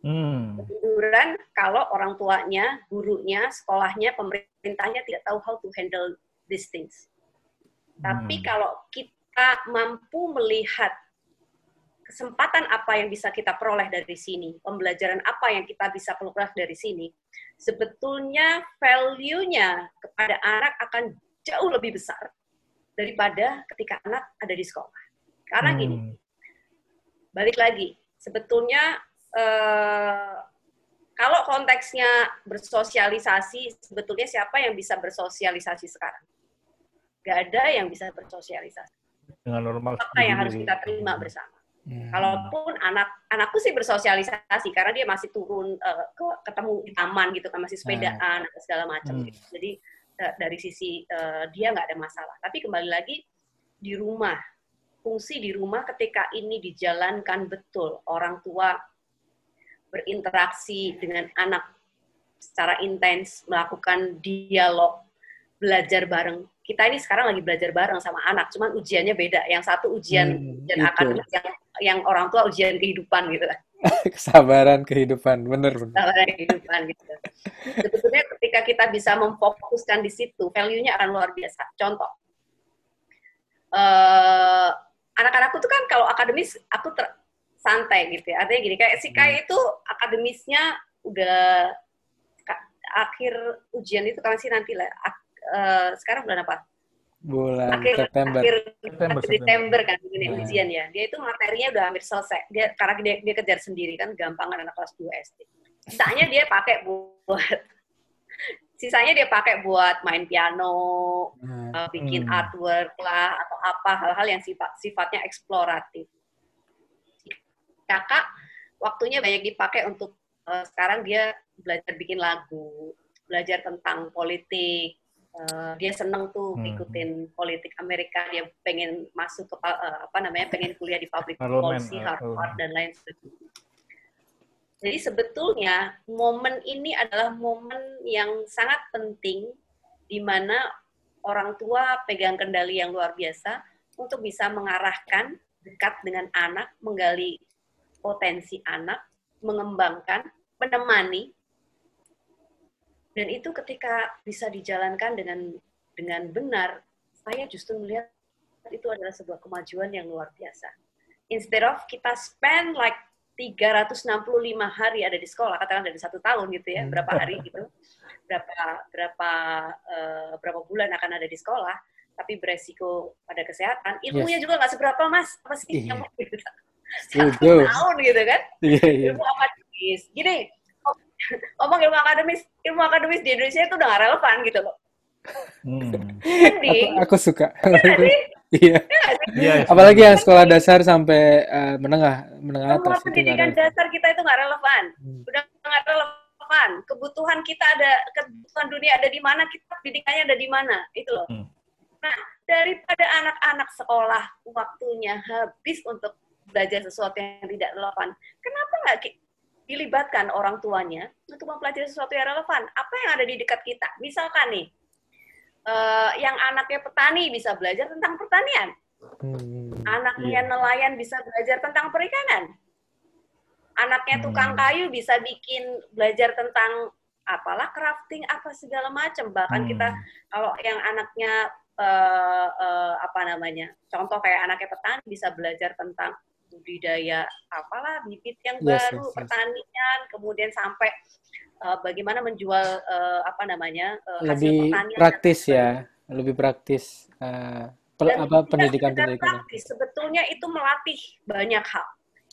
Hmm. Kemunduran kalau orang tuanya, gurunya, sekolahnya, pemerintahnya tidak tahu how to handle these things. Hmm. Tapi kalau kita mampu melihat kesempatan apa yang bisa kita peroleh dari sini, pembelajaran apa yang kita bisa peroleh dari sini, sebetulnya value-nya kepada anak akan jauh lebih besar daripada ketika anak ada di sekolah. Karena hmm. gini, balik lagi, sebetulnya eh, kalau konteksnya bersosialisasi, sebetulnya siapa yang bisa bersosialisasi sekarang? Gak ada yang bisa bersosialisasi. Dengan normal. Apa yang harus kita terima bersama? Hmm. Kalaupun anak, anakku sih bersosialisasi, karena dia masih turun, eh, ke, ketemu di taman gitu kan, masih sepedaan, hmm. segala macam hmm. gitu. Jadi, dari sisi uh, dia nggak ada masalah. Tapi kembali lagi, di rumah, fungsi di rumah ketika ini dijalankan betul, orang tua berinteraksi dengan anak secara intens, melakukan dialog, belajar bareng. Kita ini sekarang lagi belajar bareng sama anak, cuman ujiannya beda. Yang satu ujian, hmm, ujian akademis, yang, yang orang tua ujian kehidupan gitu kan. Kesabaran kehidupan, bener bener. Kesabaran kehidupan gitu. Sebetulnya ketika kita bisa memfokuskan di situ, value-nya akan luar biasa. Contoh, uh, anak-anakku tuh kan kalau akademis aku ter- santai gitu ya. Artinya gini, kayak si Kai itu akademisnya udah akhir ujian itu kan sih nanti lah. Ak- uh, sekarang bulan apa? Bulan akhir September. Akhir September, September kan ini nah. ujian ya. Dia itu materinya udah hampir selesai. Dia karena dia, dia kejar sendiri kan, gampangan anak kelas dua S D. Sisanya dia pakai buat sisanya dia pakai buat main piano, nah. uh, bikin hmm. artwork lah atau apa, hal-hal yang sifat, sifatnya eksploratif. Kakak waktunya banyak dipakai untuk uh, sekarang dia belajar bikin lagu, belajar tentang politik. Uh, dia seneng tuh hmm. ikutin politik Amerika. Dia pengen masuk ke uh, apa namanya, pengen kuliah di public policy, Harvard dan lain sebagainya. Jadi sebetulnya momen ini adalah momen yang sangat penting di mana orang tua pegang kendali yang luar biasa untuk bisa mengarahkan dekat dengan anak, menggali potensi anak, mengembangkan, menemani. Dan itu ketika bisa dijalankan dengan dengan benar, saya justru melihat itu adalah sebuah kemajuan yang luar biasa. Instead of kita spend like tiga ratus enam puluh lima hari ada di sekolah, katakan dari satu tahun gitu ya, berapa hari gitu, berapa berapa uh, berapa bulan akan ada di sekolah, tapi beresiko pada kesehatan, ilmunya yes. juga nggak seberapa mas, apa sih yeah. yang mau gitu, satu yeah. tahun gitu kan, yeah, yeah. ilmu akademis, gini, ngomong ilmu akademis, ilmu akademis di Indonesia itu udah nggak relevan gitu loh. Hmm. Jadi, aku, aku suka. Iya. Ya, apalagi yang sekolah dasar sampai uh, menengah, menengah atas. Pendidikan dasar kita itu nggak relevan, hmm. udah nggak relevan. Kebutuhan kita ada, kebutuhan dunia ada di mana, kita pendidikannya ada di mana, itu loh. Hmm. Nah, daripada anak-anak sekolah waktunya habis untuk belajar sesuatu yang tidak relevan, kenapa nggak dilibatkan orang tuanya untuk mempelajari sesuatu yang relevan? Apa yang ada di dekat kita? Misalkan nih, Uh, yang anaknya petani bisa belajar tentang pertanian, hmm, anaknya iya. nelayan bisa belajar tentang perikanan, anaknya tukang hmm. kayu bisa bikin belajar tentang apalah crafting apa segala macam. Bahkan hmm. kita kalau yang anaknya uh, uh, apa namanya, contoh kayak anaknya petani bisa belajar tentang budidaya apalah bibit yang yes, baru yes, yes. pertanian, kemudian sampai Uh, bagaimana menjual uh, apa namanya uh, hasil pertanian praktis ya, lebih praktis uh, pel, apa pendidikan pendidikan praktis. Sebetulnya itu melatih banyak hal,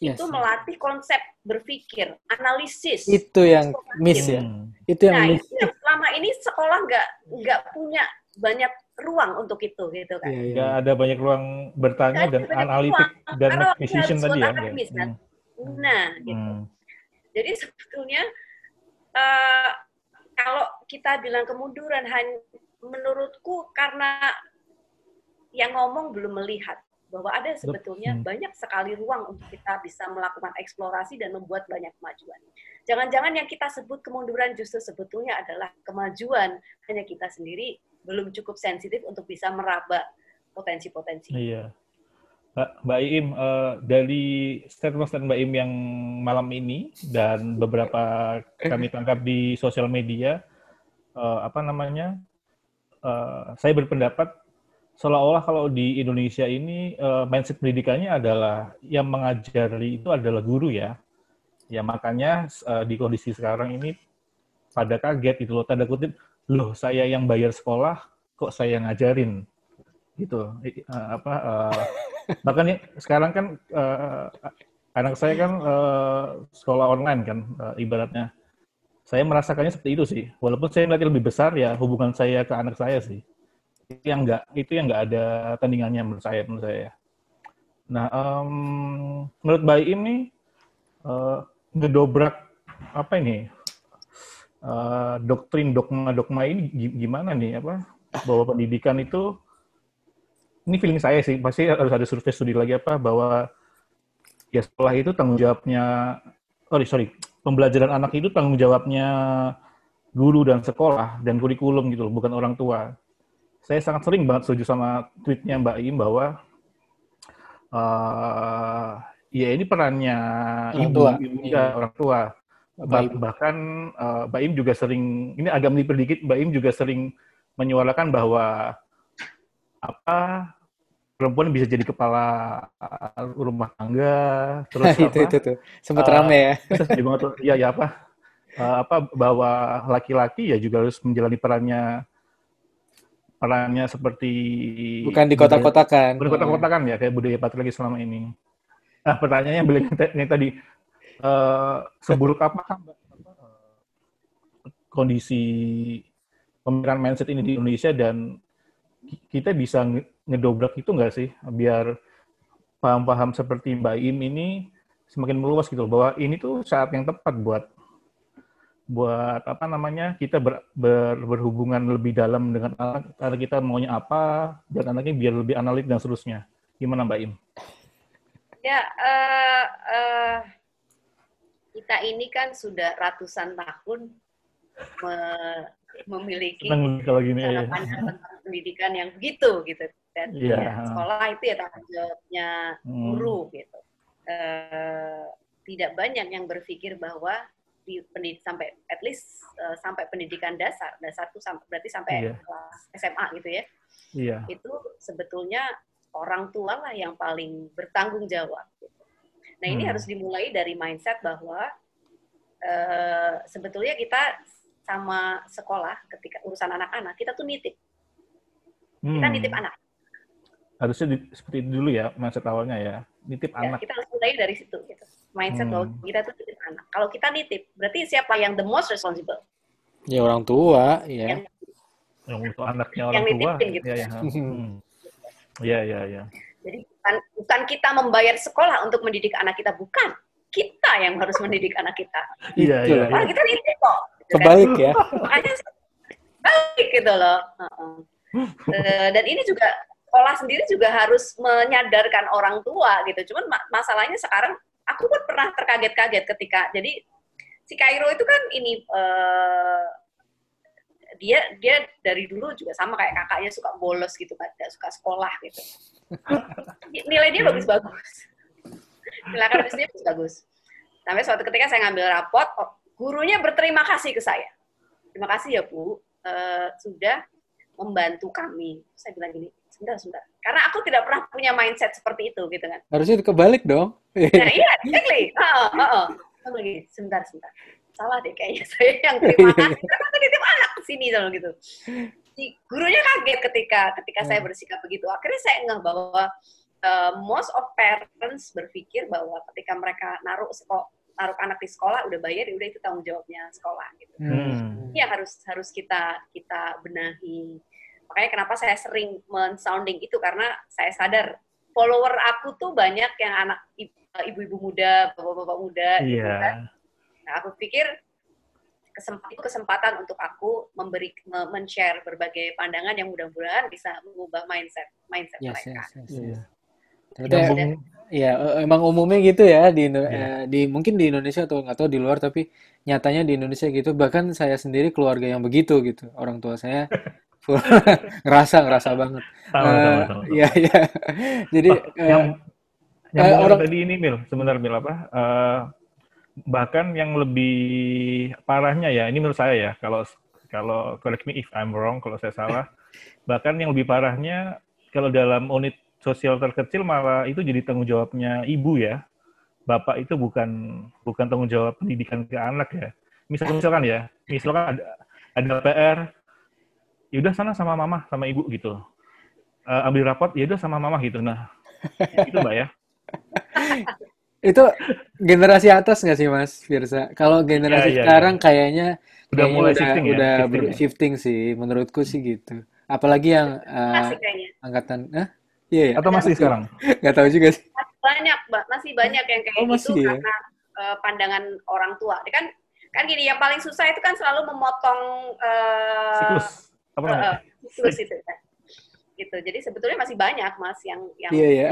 yes, itu melatih konsep berpikir, analisis. Itu yang miss ya, itu yang nah, miss. Itu yang selama ini sekolah nggak nggak punya banyak ruang untuk itu gitu kan. Nggak ya, ya. ada banyak ruang bertanya dan analitik ruang, dan decision tadi ya. Akademis, ya. Kan? Hmm. Nah, gitu. Hmm. Jadi sebetulnya Uh, kalau kita bilang kemunduran, menurutku karena yang ngomong belum melihat bahwa ada sebetulnya hmm. banyak sekali ruang untuk kita bisa melakukan eksplorasi dan membuat banyak kemajuan. Jangan-jangan yang kita sebut kemunduran justru sebetulnya adalah kemajuan, hanya kita sendiri belum cukup sensitif untuk bisa meraba potensi-potensi. Iya. Mbak Iim, uh, dari statement Mbak Iim yang malam ini dan beberapa kami tangkap di sosial media, uh, apa namanya, uh, saya berpendapat seolah-olah kalau di Indonesia ini uh, mindset pendidikannya adalah yang mengajari itu adalah guru ya, ya makanya uh, di kondisi sekarang ini pada kaget itu loh, tanda kutip, loh saya yang bayar sekolah kok saya ngajarin gitu, uh, apa? Uh, Bahkan ya, sekarang kan uh, anak saya kan uh, sekolah online kan uh, ibaratnya. Saya merasakannya seperti itu sih. Walaupun saya melihatnya lebih besar ya hubungan saya ke anak saya sih. Itu yang nggak itu yang nggak ada tandingannya menurut saya menurut saya. Nah, um, menurut Mbak Iim nih uh, ngedobrak apa ini uh, doktrin dogma-dogma ini gimana nih apa bahwa pendidikan itu. Ini feeling saya sih, pasti harus ada survei studi lagi apa, bahwa ya sekolah itu tanggung jawabnya, sorry, sorry, pembelajaran anak itu tanggung jawabnya guru dan sekolah, dan kurikulum gitu loh, bukan orang tua. Saya sangat sering banget setuju sama tweetnya Mbak Iim bahwa, uh, ya ini perannya ibu, ibu ya, orang tua. Bah- bahkan uh, Mbak Iim juga sering, ini agak melipir dikit, Mbak Iim juga sering menyuarakan bahwa apa perempuan bisa jadi kepala rumah tangga terus itu, apa itu itu sempat uh, rame ya jadi banget ya ya apa uh, apa bahwa laki-laki ya juga harus menjalani perannya perannya seperti... Bukan di kota-kotakan. Bukan di kota-kotakan ya, kayak budaya patriarki selama ini. Nah, pertanyaannya yang tadi, uh, seburuk apa kan kondisi pemikiran mindset ini di Indonesia, dan kita bisa ngedobrak itu nggak sih? Biar paham-paham seperti Mbak Iim ini semakin meluas gitu, bahwa ini tuh saat yang tepat buat buat apa namanya kita ber, ber, berhubungan lebih dalam dengan anak, anak kita maunya apa, dan anaknya biar lebih analit dan seterusnya. Gimana Mbak Iim? Ya, uh, uh, kita ini kan sudah ratusan tahun me, memiliki cara ya. pandang tentang pendidikan yang begitu gitu kan. Yeah. Ya, sekolah itu ya tanggung jawabnya guru hmm. gitu. Uh, tidak banyak yang berpikir bahwa di pendid, sampai at least uh, sampai pendidikan dasar dasar itu sampai, berarti sampai yeah. kelas S M A gitu ya yeah. itu sebetulnya orang tua lah yang paling bertanggung jawab gitu. Nah hmm. ini harus dimulai dari mindset bahwa uh, sebetulnya kita sama sekolah ketika urusan anak-anak kita tuh nitip hmm. kita nitip anak. Harusnya di, seperti itu dulu ya, mindset awalnya ya. Nitip ya, anak. Kita harus mulai dari situ. Gitu. Mindset hmm. bahwa kita tuh nitip anak. Kalau kita nitip, berarti siapa yang the most responsible? Ya orang tua, ya. Yang, yang untuk anaknya orang yang tua. Nitipin, gitu. Ya, ya. Hmm. ya, ya, ya. Jadi bukan, bukan kita membayar sekolah untuk mendidik anak kita, bukan. Kita yang harus mendidik anak kita. Iya, iya. Karena kita nitip kok. Kebalik ya. Kebalik gitu loh. Uh, dan ini juga sekolah sendiri juga harus menyadarkan orang tua gitu. Cuman masalahnya sekarang aku pun pernah terkaget-kaget ketika jadi si Kairo itu kan ini uh, dia dia dari dulu juga sama kayak kakaknya suka bolos gitu kan, gak suka sekolah gitu. Nilai dia bagus-bagus. Nilai akademisnya bagus-bagus. Sampai suatu ketika saya ngambil rapot, gurunya berterima kasih ke saya. Terima kasih ya Bu, uh, sudah membantu kami. Saya bilang gini, Sebentar, sebentar. Karena aku tidak pernah punya mindset seperti itu, gitu kan. Harusnya kebalik dong. Nah, iya, exactly. Oh, oh, oh. Aku lagi, sebentar, sebentar. Salah deh, kayaknya saya yang terima kasih. Karena aku nitip anak ke sini, sama gitu. Si gurunya kaget ketika ketika hmm. saya bersikap begitu. Akhirnya saya ngeh bahwa uh, most of parents berpikir bahwa ketika mereka naruh sekolah, taruh anak di sekolah, udah bayar, ya udah itu tanggung jawabnya sekolah, gitu. Hmm. Ya, harus harus kita kita benahi. Makanya kenapa saya sering men-sounding itu, karena saya sadar follower aku tuh banyak yang anak ibu-ibu muda, bapak-bapak muda, yeah. gitu kan. Nah, aku pikir kesempatan itu kesempatan untuk aku memberi, men-share berbagai pandangan yang mudah-mudahan bisa mengubah mindset, mindset yes, mereka. Yes, yes, yes. Ya, umum, ya, emang umumnya gitu ya di, yeah. di mungkin di Indonesia atau nggak tahu di luar, tapi nyatanya di Indonesia gitu. Bahkan saya sendiri keluarga yang begitu gitu, orang tua saya. ngerasa ngerasa banget. Tahu, uh, tahu, tahu, tahu. Ya, ya. Jadi oh, yang, uh, yang uh, orang tadi ini Mil, sebenarnya Mil apa? Uh, bahkan yang lebih parahnya ya, ini menurut saya ya, kalau kalau correct me if I'm wrong, kalau saya salah. Bahkan yang lebih parahnya kalau dalam unit sosial terkecil malah itu jadi tanggung jawabnya ibu ya. Bapak itu bukan bukan tanggung jawab pendidikan ke anak ya. Misal misalkan ya, misalkan ada ada P R, ya udah sana sama mama sama ibu gitu, uh, ambil rapot ya udah sama mama gitu. Nah itu Mbak ya. Itu generasi atas nggak sih Mas Fiersa? Kalau generasi ya, ya, sekarang ya. kayaknya udah kayaknya mulai udah, shifting, ya? udah shifting, ber- ya? shifting sih menurutku sih gitu, apalagi yang uh, angkatan ah huh? yeah, ya atau masih, masih sekarang nggak tahu juga sih. Banyak Mbak, masih banyak yang kayak oh, gitu ya? Karena uh, pandangan orang tua dia kan kan gini, yang paling susah itu kan selalu memotong uh, siklus apa namanya? Terus itu kan. Gitu. Jadi sebetulnya masih banyak Mas yang yang yeah, yeah.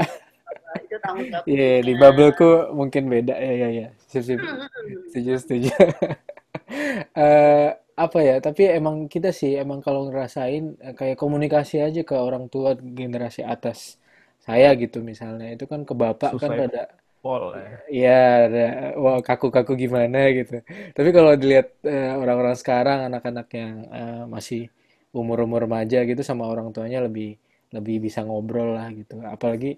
itu tanggung jawab. Iya, yeah, di bubbleku mungkin beda ya ya ya. Sip sip. Setuju setuju. Eh apa ya? Tapi emang kita sih emang kalau ngerasain kayak komunikasi aja ke orang tua generasi atas. Saya gitu misalnya, itu kan ke bapak susah kan ya. Ada pol ya, ya wah kaku-kaku gimana gitu. Tapi kalau dilihat uh, orang-orang sekarang anak-anak yang uh, masih umur-umur remaja gitu sama orang tuanya lebih lebih bisa ngobrol lah gitu, apalagi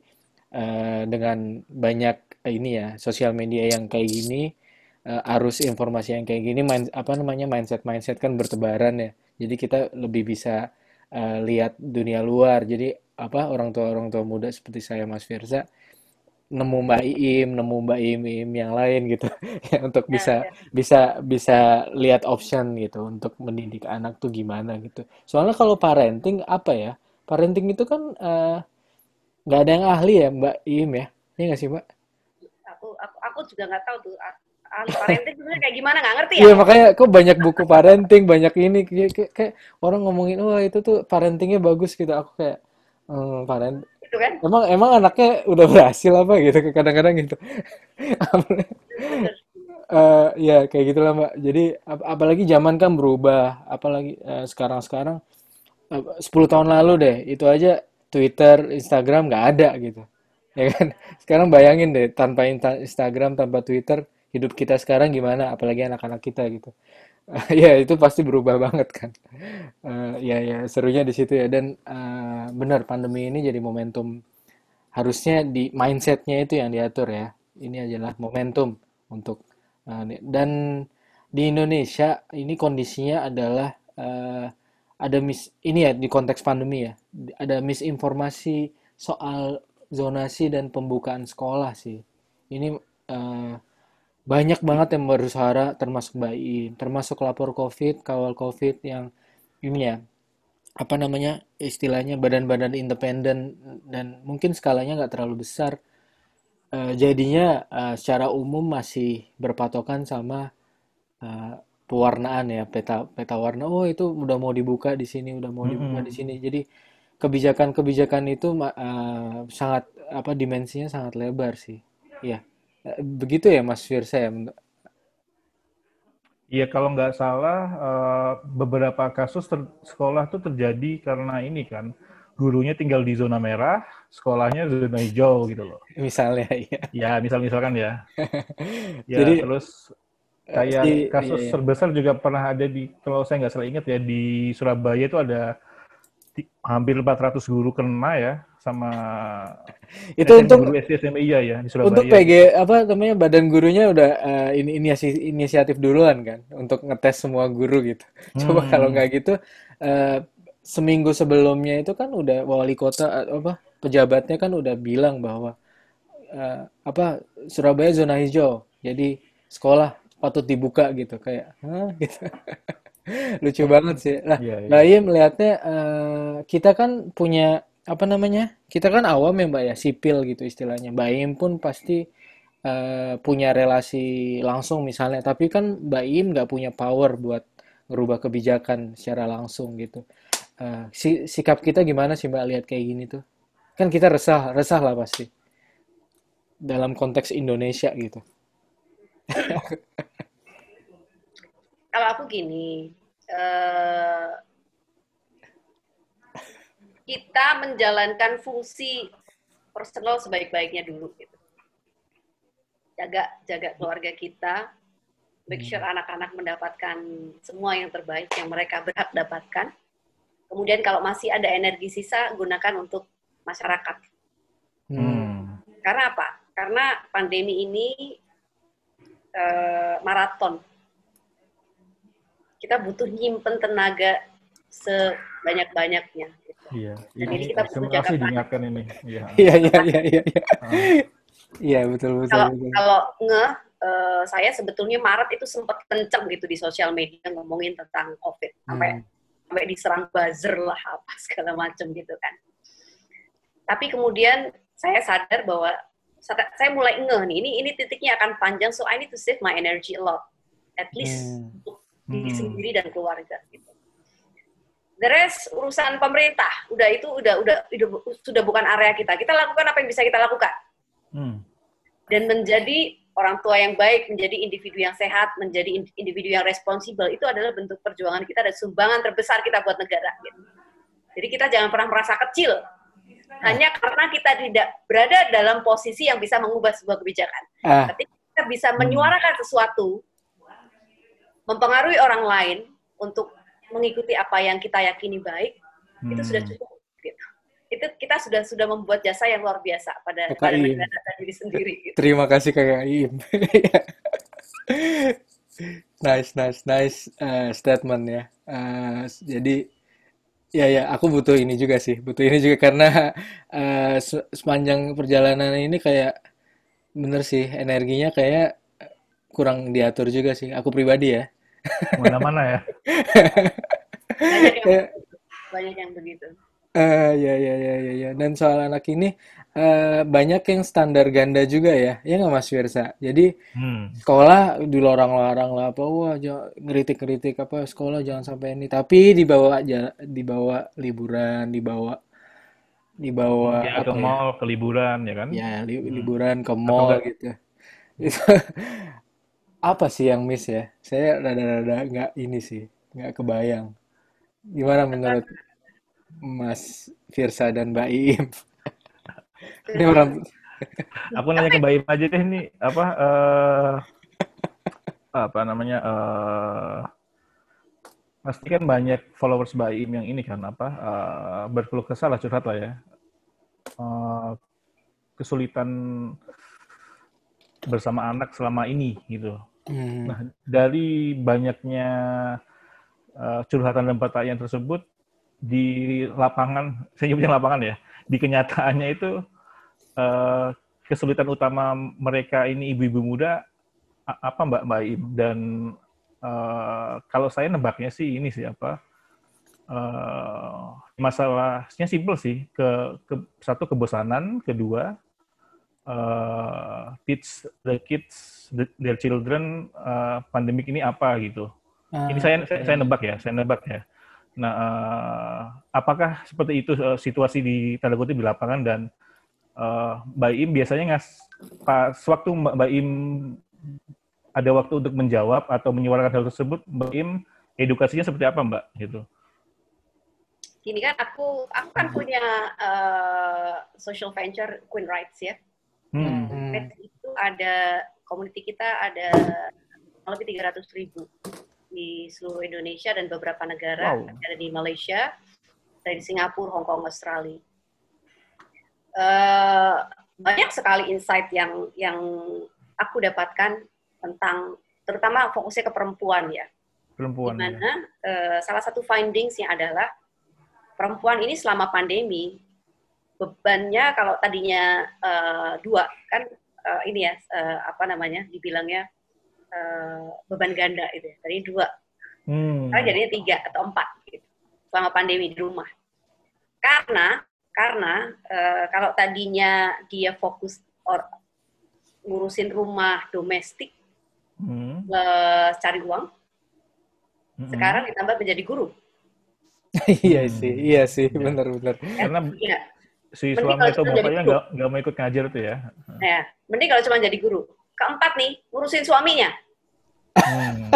uh, dengan banyak uh, ini ya sosial media yang kayak gini, uh, arus informasi yang kayak gini, main, apa namanya mindset mindset kan bertebaran ya, jadi kita lebih bisa uh, lihat dunia luar. Jadi apa orang tua orang tua muda seperti saya, Mas Fiersa, nemu Mbak Iim, nemu Mbak Iim, Iim yang lain gitu, ya, untuk bisa ya, ya. bisa bisa lihat option gitu untuk mendidik anak tuh gimana gitu. Soalnya kalau parenting apa ya, parenting itu kan nggak uh, ada yang ahli ya Mbak Iim ya, ya nggak sih Mbak? Aku aku, aku juga nggak tahu tuh ahli parenting sebenarnya kayak gimana, nggak ngerti ya. Iya makanya kok banyak buku parenting, banyak ini kayak, kayak, kayak orang ngomongin wah itu tuh parentingnya bagus gitu, aku kayak hmm, parent gitu kan? Emang emang anaknya udah berhasil apa gitu, kadang-kadang gitu. uh, ya kayak gitulah Mbak. Jadi ap- apalagi zaman kan berubah, apalagi uh, sekarang-sekarang uh, sepuluh tahun lalu deh, itu aja Twitter, Instagram nggak ada gitu. Ya kan? Sekarang bayangin deh tanpa in- Instagram, tanpa Twitter, hidup kita sekarang gimana, apalagi anak-anak kita gitu. Uh, ya itu pasti berubah banget kan. Uh, ya ya serunya di situ ya, dan uh, benar pandemi ini jadi momentum, harusnya di mindsetnya itu yang diatur ya. Ini adalah momentum untuk uh, dan di Indonesia ini kondisinya adalah uh, ada mis ini ya di konteks pandemi ya, ada misinformasi soal zonasi dan pembukaan sekolah sih. Ini uh, banyak banget yang bersuara, termasuk Mbak Iim, termasuk lapor COVID, kawal COVID yang ini ya, apa namanya, istilahnya badan-badan independen dan mungkin skalanya nggak terlalu besar, e, jadinya e, secara umum masih berpatokan sama e, pewarnaan ya, peta peta warna, oh itu udah mau dibuka di sini, udah mau dibuka mm-hmm. di sini, jadi kebijakan-kebijakan itu e, sangat apa dimensinya sangat lebar sih, ya. Begitu ya Mas Fiersa ya? Iya kalau nggak salah beberapa kasus ter- sekolah tuh terjadi karena ini kan gurunya tinggal di zona merah, sekolahnya zona hijau gitu loh. Misalnya iya. Ya misal-misalkan ya. Ya jadi, terus kayak di, kasus iya, iya. terbesar juga pernah ada di, kalau saya nggak salah ingat ya, di Surabaya itu ada t- hampir empat ratus guru kena ya. Sama itu untuk guru S D S M I ya di Surabaya. Untuk P G apa namanya badan gurunya udah uh, ini inisiatif duluan kan untuk ngetes semua guru gitu. Hmm. Coba kalau nggak gitu uh, seminggu sebelumnya itu kan udah wali kota uh, apa pejabatnya kan udah bilang bahwa uh, apa Surabaya zona hijau. Jadi sekolah patut dibuka gitu kayak huh? Gitu. Lucu banget sih. Nah, yeah, yeah. Mbak Iim melihatnya uh, kita kan punya apa namanya, kita kan awam ya Mbak ya, sipil gitu istilahnya. Mbak Iim pun pasti uh, punya relasi langsung misalnya, tapi kan Mbak Iim nggak punya power buat ngerubah kebijakan secara langsung gitu. Uh, si, sikap kita gimana sih Mbak lihat kayak gini tuh? Kan kita resah, resah lah pasti. Dalam konteks Indonesia gitu. Kalau aku gini, uh... kita menjalankan fungsi personal sebaik-baiknya dulu gitu. Jaga jaga keluarga kita, make sure anak-anak mendapatkan semua yang terbaik yang mereka berhak dapatkan. Kemudian kalau masih ada energi sisa gunakan untuk masyarakat. Hmm. Karena apa? Karena pandemi ini eh, maraton. Kita butuh nyimpen tenaga sebanyak-banyaknya. Iya, ini kita butuh jaga pajak ini. Iya, iya, iya, iya. Iya, betul, betul. Kalau kalau nge, uh, saya sebetulnya Maret itu sempat kenceng gitu di sosial media ngomongin tentang COVID, sampai hmm. sampai diserang buzzer lah apa segala macam gitu kan. Tapi kemudian saya sadar bahwa saya mulai nge nih, ini ini titiknya akan panjang, so I need to save my energy a lot, at least hmm. untuk diri hmm. sendiri dan keluarga gitu. The rest urusan pemerintah, udah itu udah udah sudah bukan area kita. Kita lakukan apa yang bisa kita lakukan. Hmm. Dan menjadi orang tua yang baik, menjadi individu yang sehat, menjadi individu yang responsibel, itu adalah bentuk perjuangan kita dan sumbangan terbesar kita buat negara. Gitu. Jadi kita jangan pernah merasa kecil hanya karena kita tidak berada dalam posisi yang bisa mengubah sebuah kebijakan. Ah. Ketika kita bisa menyuarakan sesuatu, mempengaruhi orang lain untuk mengikuti apa yang kita yakini baik, hmm. itu sudah cukup. Gitu. Itu kita sudah sudah membuat jasa yang luar biasa pada pada diri sendiri. Gitu. Terima kasih Kak Iim. nice, nice, nice uh, statement ya. Uh, jadi Ya ya, aku butuh ini juga sih, butuh ini juga karena eh, se- sepanjang perjalanan ini kayak bener sih energinya kayak kurang diatur juga sih. Aku pribadi ya. Mana-mana ya. Banyak yang, ya. Banyak yang begitu. Eh, ya ya ya ya ya. Dan soal anak ini eh, banyak yang standar ganda juga ya, ya nggak Mas Fiersa? Jadi hmm. sekolah dilorang-lorang lah apa, wah j- ngeritik-ngeritik apa sekolah jangan sampai ini. Tapi dibawa aja, dibawa liburan, dibawa dibawa ya, ke mall, ya? Ke liburan ya kan? Ya li- hmm. liburan ke mall gitu. Apa sih yang miss ya? Saya rada-rada nggak ini sih, nggak kebayang. Gimana menurut Mas Fiersa dan Mbak Iim? Ini orang. Aku nanya ke Mbak Iim aja deh nih, apa uh, apa namanya? Uh, pasti kan banyak followers Mbak Iim yang ini kan apa uh, berkeluh kesah lah, curhat lah ya. Uh, kesulitan bersama anak selama ini gitu. Hmm. Nah, dari banyaknya uh, curhatan dan pertanyaan tersebut di lapangan, saya nyebutnya lapangan ya, di kenyataannya itu uh, kesulitan utama mereka ini ibu-ibu muda apa Mbak Mbak Iim? Dan uh, kalau saya nebaknya sih ini sih apa uh, masalahnya simpel sih, ke, ke satu kebosanan, kedua Uh, teach the kids, the, their children, uh, pandemik ini apa gitu. Uh, ini saya, saya saya nebak ya, saya nebak ya. Nah, uh, apakah seperti itu uh, situasi di tanda kutip di lapangan, dan uh, Mbak Iim biasanya ngas pas waktu Mbak Iim ada waktu untuk menjawab atau menyuarakan hal tersebut, Mbak Iim edukasinya seperti apa Mbak gitu? Gini kan, aku aku kan punya uh, social venture Queen Rights ya. Hmm. Itu ada community kita ada lebih tiga ratus ribu di seluruh Indonesia dan beberapa negara. Wow. Ada di Malaysia, ada di Singapura, Hong Kong, Australia. Uh, banyak sekali insight yang yang aku dapatkan tentang, terutama fokusnya ke perempuan ya. Perempuan. Dimana ya. Uh, salah satu findingsnya adalah perempuan ini selama pandemi bebannya kalau tadinya uh, dua kan uh, ini ya uh, apa namanya dibilangnya uh, beban ganda itu ya, tadi dua hmm. karena jadinya tiga atau empat gitu, selama pandemi di rumah, karena karena uh, kalau tadinya dia fokus or, ngurusin rumah domestik hmm. uh, cari uang hmm. sekarang ditambah menjadi guru. iya sih iya sih benar-benar karena ya. Si mending suami atau bapaknya nggak nggak mau ikut ngajar tuh ya? Ya, mending kalau cuma jadi guru. Keempat nih, ngurusin suaminya. Hmm.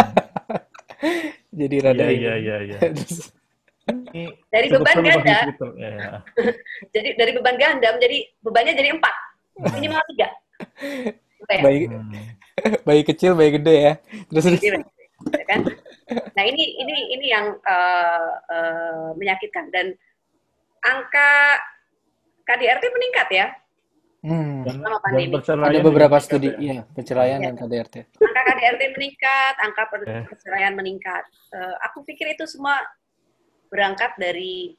Jadi rada ya, ya, ya. Dari beban ganda. Ya, ya. Jadi dari beban ganda menjadi bebannya jadi empat, minimal tiga. Okay. Bayi, hmm. bayi kecil, bayi gede ya. Terus terus. Kan? Nah ini ini ini yang uh, uh, menyakitkan, dan angka K D R T meningkat ya. Hmm. Selama pandemi. Ada beberapa studi ya, perceraian ya. Dan K D R T. Angka K D R T meningkat, angka perceraian eh. meningkat. Uh, aku pikir itu semua berangkat dari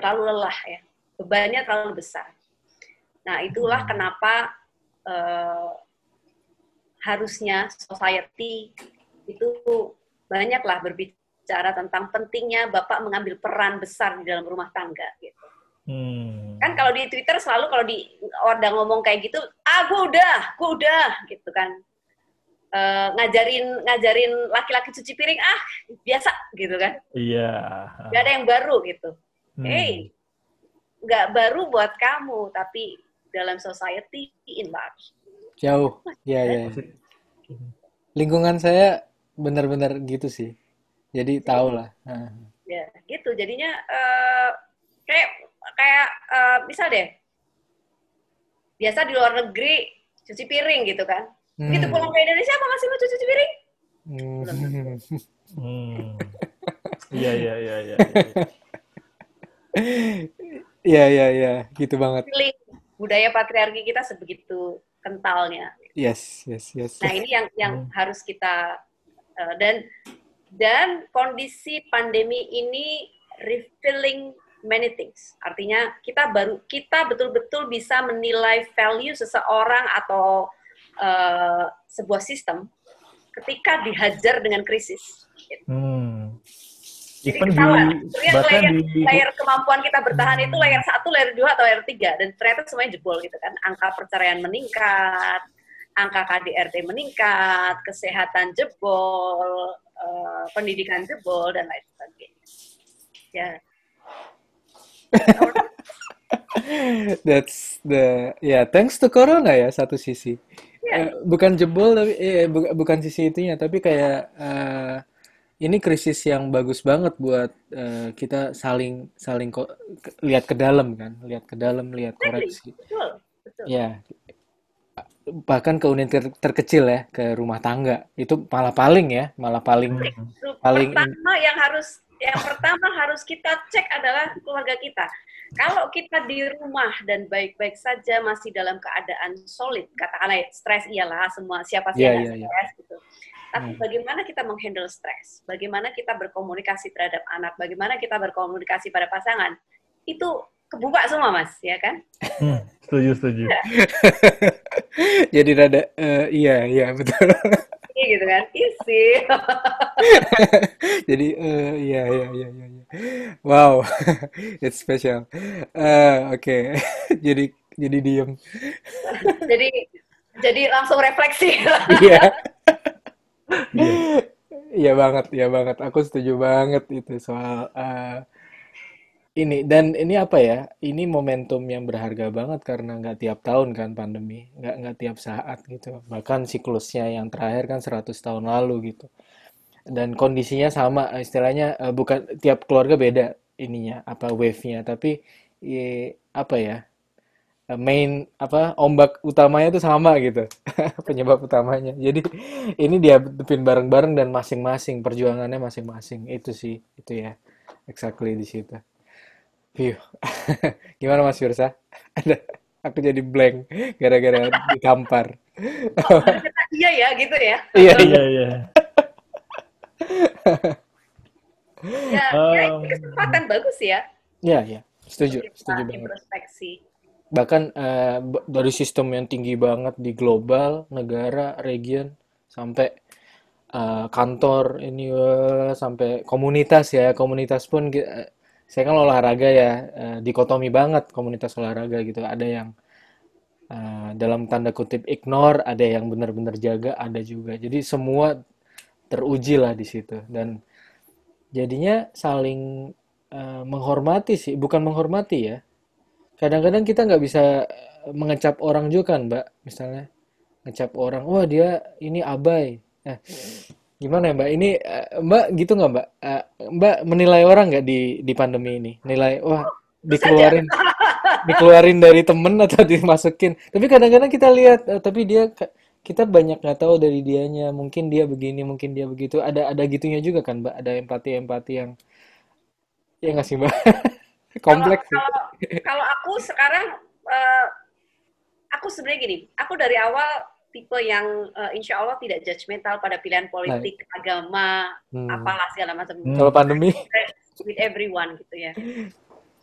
terlalu lelah ya. Bebannya terlalu besar. Nah, itulah hmm. kenapa uh, harusnya society itu banyaklah berbicara tentang pentingnya bapak mengambil peran besar di dalam rumah tangga gitu. Hmm. Kan kalau di Twitter selalu kalau di orang ngomong kayak gitu, ah gue udah, gue udah gitu kan, e, ngajarin ngajarin laki-laki cuci piring ah biasa gitu kan, iya yeah. Gak ada yang baru gitu. hmm. Hey, nggak baru buat kamu, tapi dalam society in large jauh ya ya lingkungan saya benar-benar gitu sih, jadi tau lah ya gitu jadinya uh, kayak kayak uh, bisa deh biasa di luar negeri cuci piring gitu kan, hmm. gitu pulang ke Indonesia apa masih mau cuci piring? Iya iya iya iya iya iya iya gitu banget. Budaya patriarki kita sebegitu kentalnya. Yes yes yes. Nah ini yang yang hmm. harus kita uh, dan dan kondisi pandemi ini refilling many things. Artinya kita baru kita betul-betul bisa menilai value seseorang atau uh, sebuah sistem ketika dihajar dengan krisis. Hmm. Jadi ketahuan, layer, layer kemampuan kita bertahan hmm. itu layer satu, layer dua, atau layer tiga, dan ternyata semuanya jebol gitu kan. Angka perceraian meningkat, angka K D R T meningkat, kesehatan jebol, uh, pendidikan jebol, dan lain sebagainya. Ya. Yeah. That's the ya yeah, thanks to corona ya satu sisi yeah. uh, bukan jebol tapi eh, bu, bukan sisi itunya tapi kayak uh, ini krisis yang bagus banget buat uh, kita saling saling ko- lihat ke dalam kan lihat ke dalam lihat koreksi betul, betul. Ya bahkan ke unit ter- terkecil ya ke rumah tangga itu malah paling ya malah paling paling pertama yang harus yang pertama harus kita cek adalah keluarga kita. Kalau kita di rumah dan baik-baik saja masih dalam keadaan solid, katakanlah stres iyalah semua siapa sih yeah, ada yeah, stres yeah. gitu. Tapi hmm. bagaimana kita menghandle stres? Bagaimana kita berkomunikasi terhadap anak? Bagaimana kita berkomunikasi pada pasangan? Itu kebuka semua mas, ya kan? Hmm, setuju setuju. Ya. Jadi rada uh, iya iya betul. Iya gitu kan, isi. Jadi, uh, ya, ya, ya, ya, ya. Wow, it's special. Uh, Oke, okay. jadi, jadi diem. jadi, jadi langsung refleksi. Iya, iya banget, iya banget. Aku setuju banget itu soal uh, ini. Dan ini apa ya? Ini momentum yang berharga banget karena nggak tiap tahun kan pandemi, nggak nggak tiap saat gitu. Bahkan siklusnya yang terakhir kan seratus tahun lalu gitu. Dan kondisinya sama, istilahnya uh, bukan tiap keluarga beda ininya apa wave-nya, tapi ya, apa ya main apa ombak utamanya itu sama gitu penyebab utamanya. Jadi ini dihadapin bareng-bareng dan masing-masing perjuangannya masing-masing itu sih itu ya exactly di situ. Hiu gimana Mas Fiersa? Ada aku jadi blank gara-gara ditampar. Oh, iya ya gitu ya. Iya iya iya. Ya, um, ya kesempatan bagus ya. Ya, ya, setuju, kita setuju banget. Bahkan uh, dari sistem yang tinggi banget di global, negara, region, sampai uh, kantor, ini uh, sampai komunitas ya, komunitas pun. Uh, saya kan olahraga ya, uh, dikotomi banget komunitas olahraga gitu. Ada yang uh, dalam tanda kutip ignore, ada yang benar-benar jaga, ada juga. Jadi semua teruji lah di situ dan jadinya saling uh, menghormati sih bukan menghormati ya kadang-kadang kita nggak bisa mengecap orang juga kan mbak misalnya ngecap orang wah dia ini abai eh, gimana ya mbak ini uh, mbak gitu nggak mbak uh, mbak menilai orang nggak di di pandemi ini nilai wah dikeluarin dikeluarin dari temen atau dimasukin tapi kadang-kadang kita lihat uh, tapi dia kita banyak nggak tahu dari dianya mungkin dia begini mungkin dia begitu ada ada gitunya juga kan mbak ada empati empati yang ya nggak sih mbak kompleks kalau, kalau, kalau aku sekarang uh, aku sebenarnya gini aku dari awal tipe yang uh, insya Allah tidak judgmental pada pilihan politik nah. agama hmm. apalah segala macam hmm. kalau pandemi with everyone gitu ya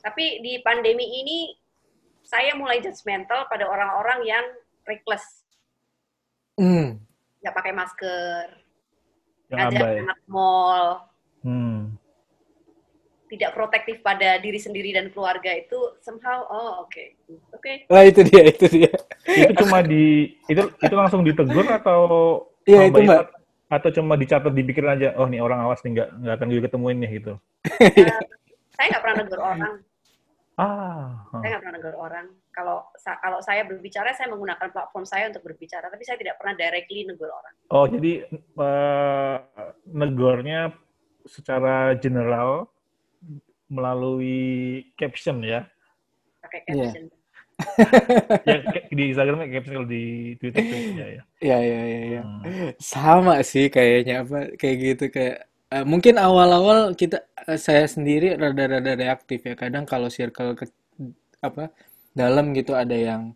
tapi di pandemi ini saya mulai judgmental pada orang-orang yang reckless Hmm. nggak pakai masker, ngajak anak mall, hmm. tidak protektif pada diri sendiri dan keluarga itu somehow oh oke okay. oke. Okay. Lah itu dia itu dia. Itu cuma di itu itu langsung ditegur atau ya, itu, Mbak. Atau cuma dicatat di pikiran aja oh nih orang awas nih nggak nggak akan gue ketemuin nih gitu. Uh, saya nggak pernah negur orang. Ah. Saya nggak pernah negur orang. Kalau kalau saya berbicara, saya menggunakan platform saya untuk berbicara, tapi saya tidak pernah directly negur orang. Oh, jadi uh, negurnya secara general melalui caption ya? Pakai caption. Yeah. Ya, di Instagram caption kalau di Twitter captionnya ya. Iya iya iya. Hmm. Sama sih kayaknya apa kayak gitu kayak. Mungkin awal-awal kita saya sendiri rada-rada reaktif ya kadang kalau circle ke, apa dalam gitu ada yang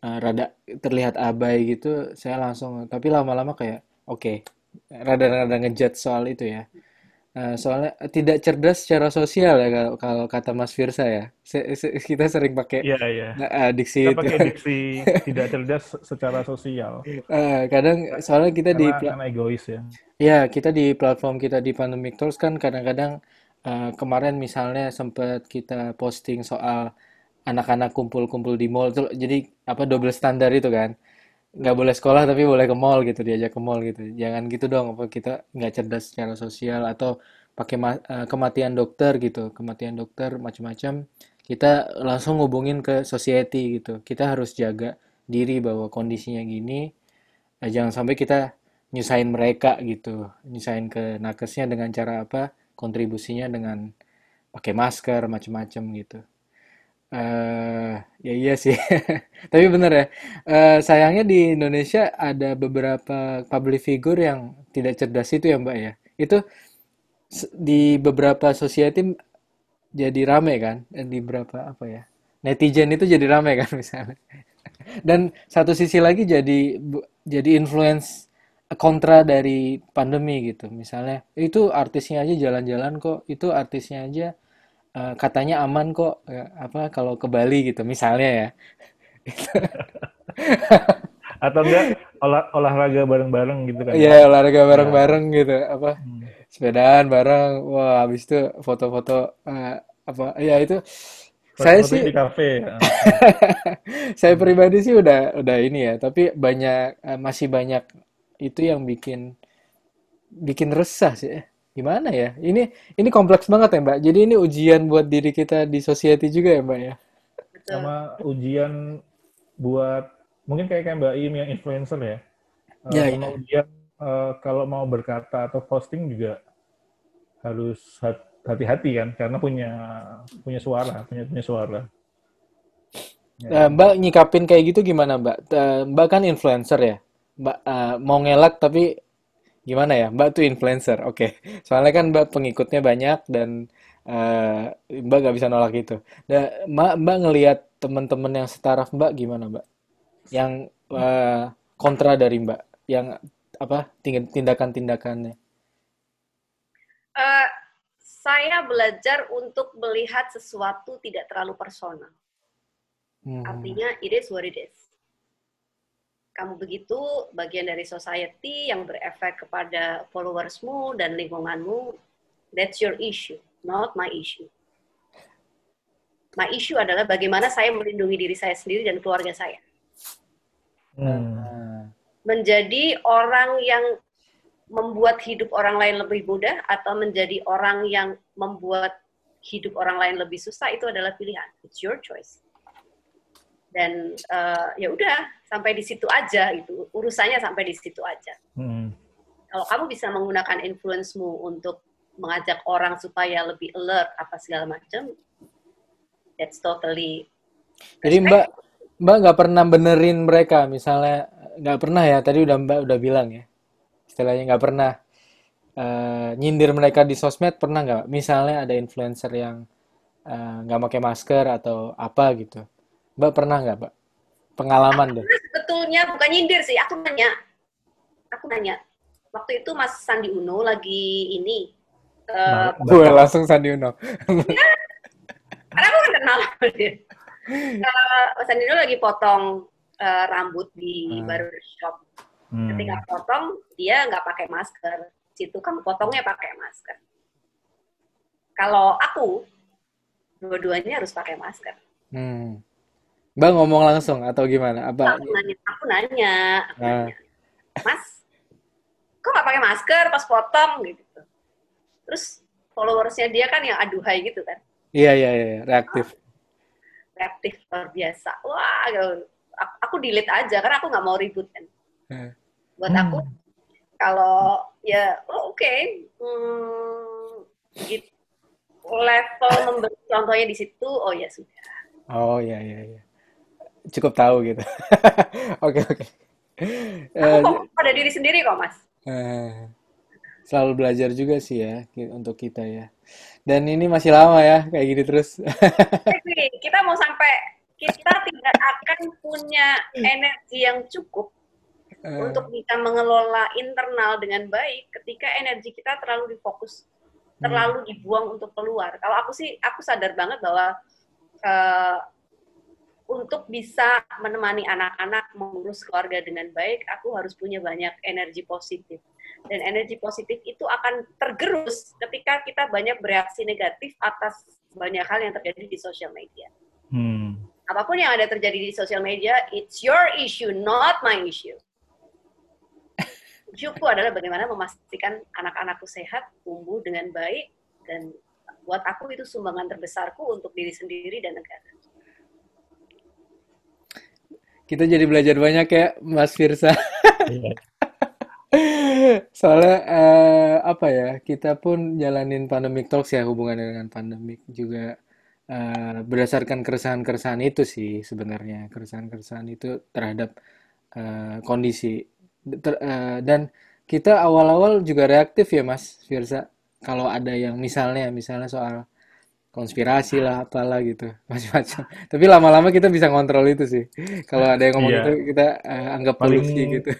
uh, rada terlihat abai gitu saya langsung tapi lama-lama kayak oke okay, rada-rada ngejudge soal itu ya Uh, soalnya tidak cerdas secara sosial ya, kalau, kalau kata Mas Fiersa ya. Se, se, kita sering pakai yeah, yeah. uh, diksi kita pakai diksi tidak cerdas secara sosial. Uh, kadang soalnya kita karena, di pla- karena egois ya. Ya, kita di platform kita di Pandemic Talks kan kadang-kadang uh, kemarin misalnya sempat kita posting soal anak-anak kumpul-kumpul di mall tuh, jadi apa double standar itu kan. Nggak boleh sekolah tapi boleh ke mall gitu, diajak ke mall gitu. Jangan gitu dong, apa kita nggak cerdas secara sosial, atau pakai ma- kematian dokter gitu, kematian dokter macam-macam. Kita langsung ngubungin ke society gitu. Kita harus jaga diri bahwa kondisinya gini, nah, jangan sampai kita nyusahin mereka gitu. Nyusahin ke nakesnya dengan cara apa? Kontribusinya dengan pakai masker macam-macam gitu. Uh, ya iya sih, tapi benar ya. Uh, sayangnya di Indonesia ada beberapa public figure yang tidak cerdas itu ya Mbak ya. Itu di beberapa society jadi rame kan, di beberapa apa ya, netizen itu jadi rame kan misalnya. Dan satu sisi lagi jadi jadi influence kontra dari pandemi gitu. Misalnya itu artisnya aja jalan-jalan kok, itu artisnya aja katanya aman kok apa kalau ke Bali gitu misalnya ya. Atau enggak olah, olahraga bareng-bareng gitu kan. Iya, olahraga bareng-bareng ya. Gitu apa hmm. sepedaan bareng, wah habis itu foto-foto uh, apa ya itu foto-foto saya sih di kafe. Saya pribadi sih udah udah ini ya, tapi banyak uh, masih banyak itu yang bikin bikin resah sih. Gimana ya? Ini ini kompleks banget ya, Mbak. Jadi ini ujian buat diri kita di society juga ya, Mbak ya. Sama ujian buat mungkin kayak kayak Mbak Iim yang influencer ya. Ya, uh, ya. Ujian uh, kalau mau berkata atau posting juga harus hati-hati kan, karena punya punya suara, punya punya suara. Ya. Uh, Mbak nyikapin kayak gitu gimana, Mbak? Uh, Mbak kan influencer ya. Mbak uh, mau ngelak tapi gimana ya, Mbak tuh influencer, oke. Okay. Soalnya kan Mbak pengikutnya banyak dan uh, Mbak gak bisa nolak itu. Nah, Mbak, Mbak ngelihat teman-teman yang setaraf Mbak gimana, Mbak? Yang uh, kontra dari Mbak, yang apa tindakan-tindakannya? Uh, saya belajar untuk melihat sesuatu tidak terlalu personal. Hmm. Artinya, it is what it is. Kamu begitu, bagian dari society yang berefek kepada followersmu dan lingkunganmu, that's your issue, not my issue. My issue adalah bagaimana saya melindungi diri saya sendiri dan keluarga saya. Hmm. Menjadi orang yang membuat hidup orang lain lebih mudah atau menjadi orang yang membuat hidup orang lain lebih susah, itu adalah pilihan. It's your choice. Dan uh, ya udah sampai di situ aja gitu, urusannya sampai di situ aja. Hmm. Kalau kamu bisa menggunakan influence-mu untuk mengajak orang supaya lebih alert apa segala macam, that's totally. Jadi Mbak Mbak nggak pernah benerin mereka, misalnya nggak pernah ya, tadi udah Mbak udah bilang ya, istilahnya nggak pernah uh, nyindir mereka di sosmed, pernah nggak? Misalnya ada influencer yang uh, nggak pakai masker atau apa gitu. Mbak pernah nggak, Mbak? Pengalaman aku deh. Sebetulnya bukan nyindir sih, aku nanya. Aku nanya. Waktu itu Mas Sandi Uno lagi ini. Uh, Gue langsung Sandi Uno. Ya, karena aku kenal dia. Uh, Mas Sandi Uno lagi potong uh, rambut di hmm. barbershop. Hmm. Ketika potong, dia nggak pakai masker. Situ kan potongnya pakai masker. Kalau aku, dua-duanya harus pakai masker. Hmm. Mbak ngomong langsung atau gimana? Apa? Aku nanya, aku nanya, aku ah. nanya. Mas, kok nggak pakai masker pas potong gitu? Terus followersnya dia kan yang aduhai gitu kan? Iya iya iya, reaktif. Ah, reaktif luar biasa. Wah, aku delete aja karena aku nggak mau ribut kan. Hmm. Buat aku kalau ya, oh, oke, okay. hmm, gitu. Level memberi contohnya di situ, oh ya sudah. Oh iya iya iya. Cukup tahu gitu. Oke, oke. Aku pada diri sendiri kok, Mas. Uh, selalu belajar juga sih ya, untuk kita ya. Dan ini masih lama ya, kayak gini terus. Kita mau sampai, kita tidak akan punya energi yang cukup uh, untuk bisa mengelola internal dengan baik ketika energi kita terlalu difokus terlalu dibuang untuk keluar. Kalau aku sih, aku sadar banget bahwa uh, untuk bisa menemani anak-anak mengurus keluarga dengan baik, aku harus punya banyak energi positif. Dan energi positif itu akan tergerus ketika kita banyak bereaksi negatif atas banyak hal yang terjadi di sosial media. Hmm. Apapun yang ada terjadi di sosial media, it's your issue, not my issue. Tujuanku adalah bagaimana memastikan anak-anakku sehat, tumbuh dengan baik, dan buat aku itu sumbangan terbesarku untuk diri sendiri dan negara. Kita jadi belajar banyak ya, Mas Fiersa. Yeah. Soalnya uh, apa ya, kita pun jalanin Pandemic Talks ya, hubungannya dengan pandemik juga. Uh, berdasarkan keresahan-keresahan itu sih sebenarnya, keresahan-keresahan itu terhadap uh, kondisi. Ter, uh, dan kita awal-awal juga reaktif ya Mas Fiersa, kalau ada yang misalnya misalnya soal konspirasi lah apalah gitu macam-macam, tapi lama-lama kita bisa kontrol itu sih kalau ada yang ngomong yeah. Itu kita uh, anggap polisi gitu.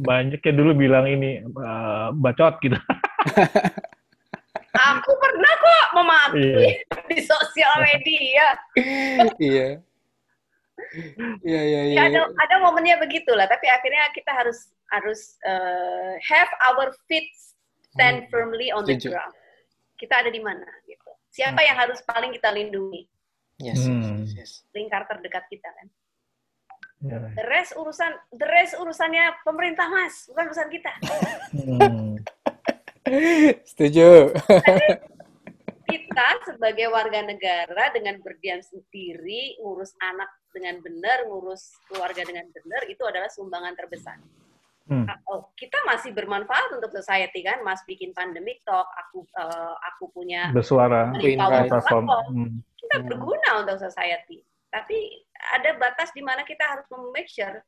Banyak ya dulu bilang ini uh, bacot gitu. Aku pernah kok memaki yeah. Di sosial media. Iya. Iya, iya, iya. Ada, ada momennya begitulah, tapi akhirnya kita harus harus uh, have our feet stand firmly on the ground. Kita ada di mana? Gitu. Siapa yang harus paling kita lindungi? Yes, hmm. yes. Lingkar terdekat kita kan. Yeah. The rest urusan, the rest urusannya pemerintah Mas, bukan urusan kita. Hmm. Setuju. Kita sebagai warga negara dengan berdiam sendiri, ngurus anak dengan benar, ngurus keluarga dengan benar, itu adalah sumbangan terbesar. Hmm. Oh, kita masih bermanfaat untuk society kan, Mas bikin Pandemic Talk, aku uh, aku punya bersuara, platform. Kita hmm. berguna untuk society. Tapi ada batas di mana kita harus make sure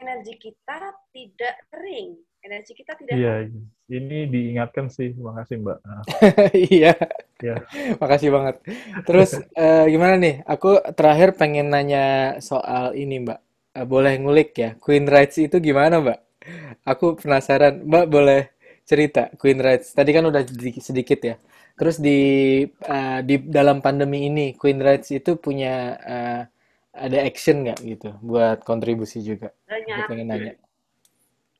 energi kita tidak kering. Energi kita tidak Iya, yeah, ini diingatkan sih. Terima kasih, Mbak. Iya. Iya. Makasih banget. Terus uh, gimana nih? Aku terakhir pengen nanya soal ini, Mbak. Uh, boleh ngulik ya. Queen Rights itu gimana, Mbak? Aku penasaran. Mbak boleh cerita Queen Rights. Tadi kan udah sedikit ya. Terus di uh, di dalam pandemi ini Queen Rights itu punya uh, ada action nggak gitu buat kontribusi juga? Banyak. Aku pengen nanya.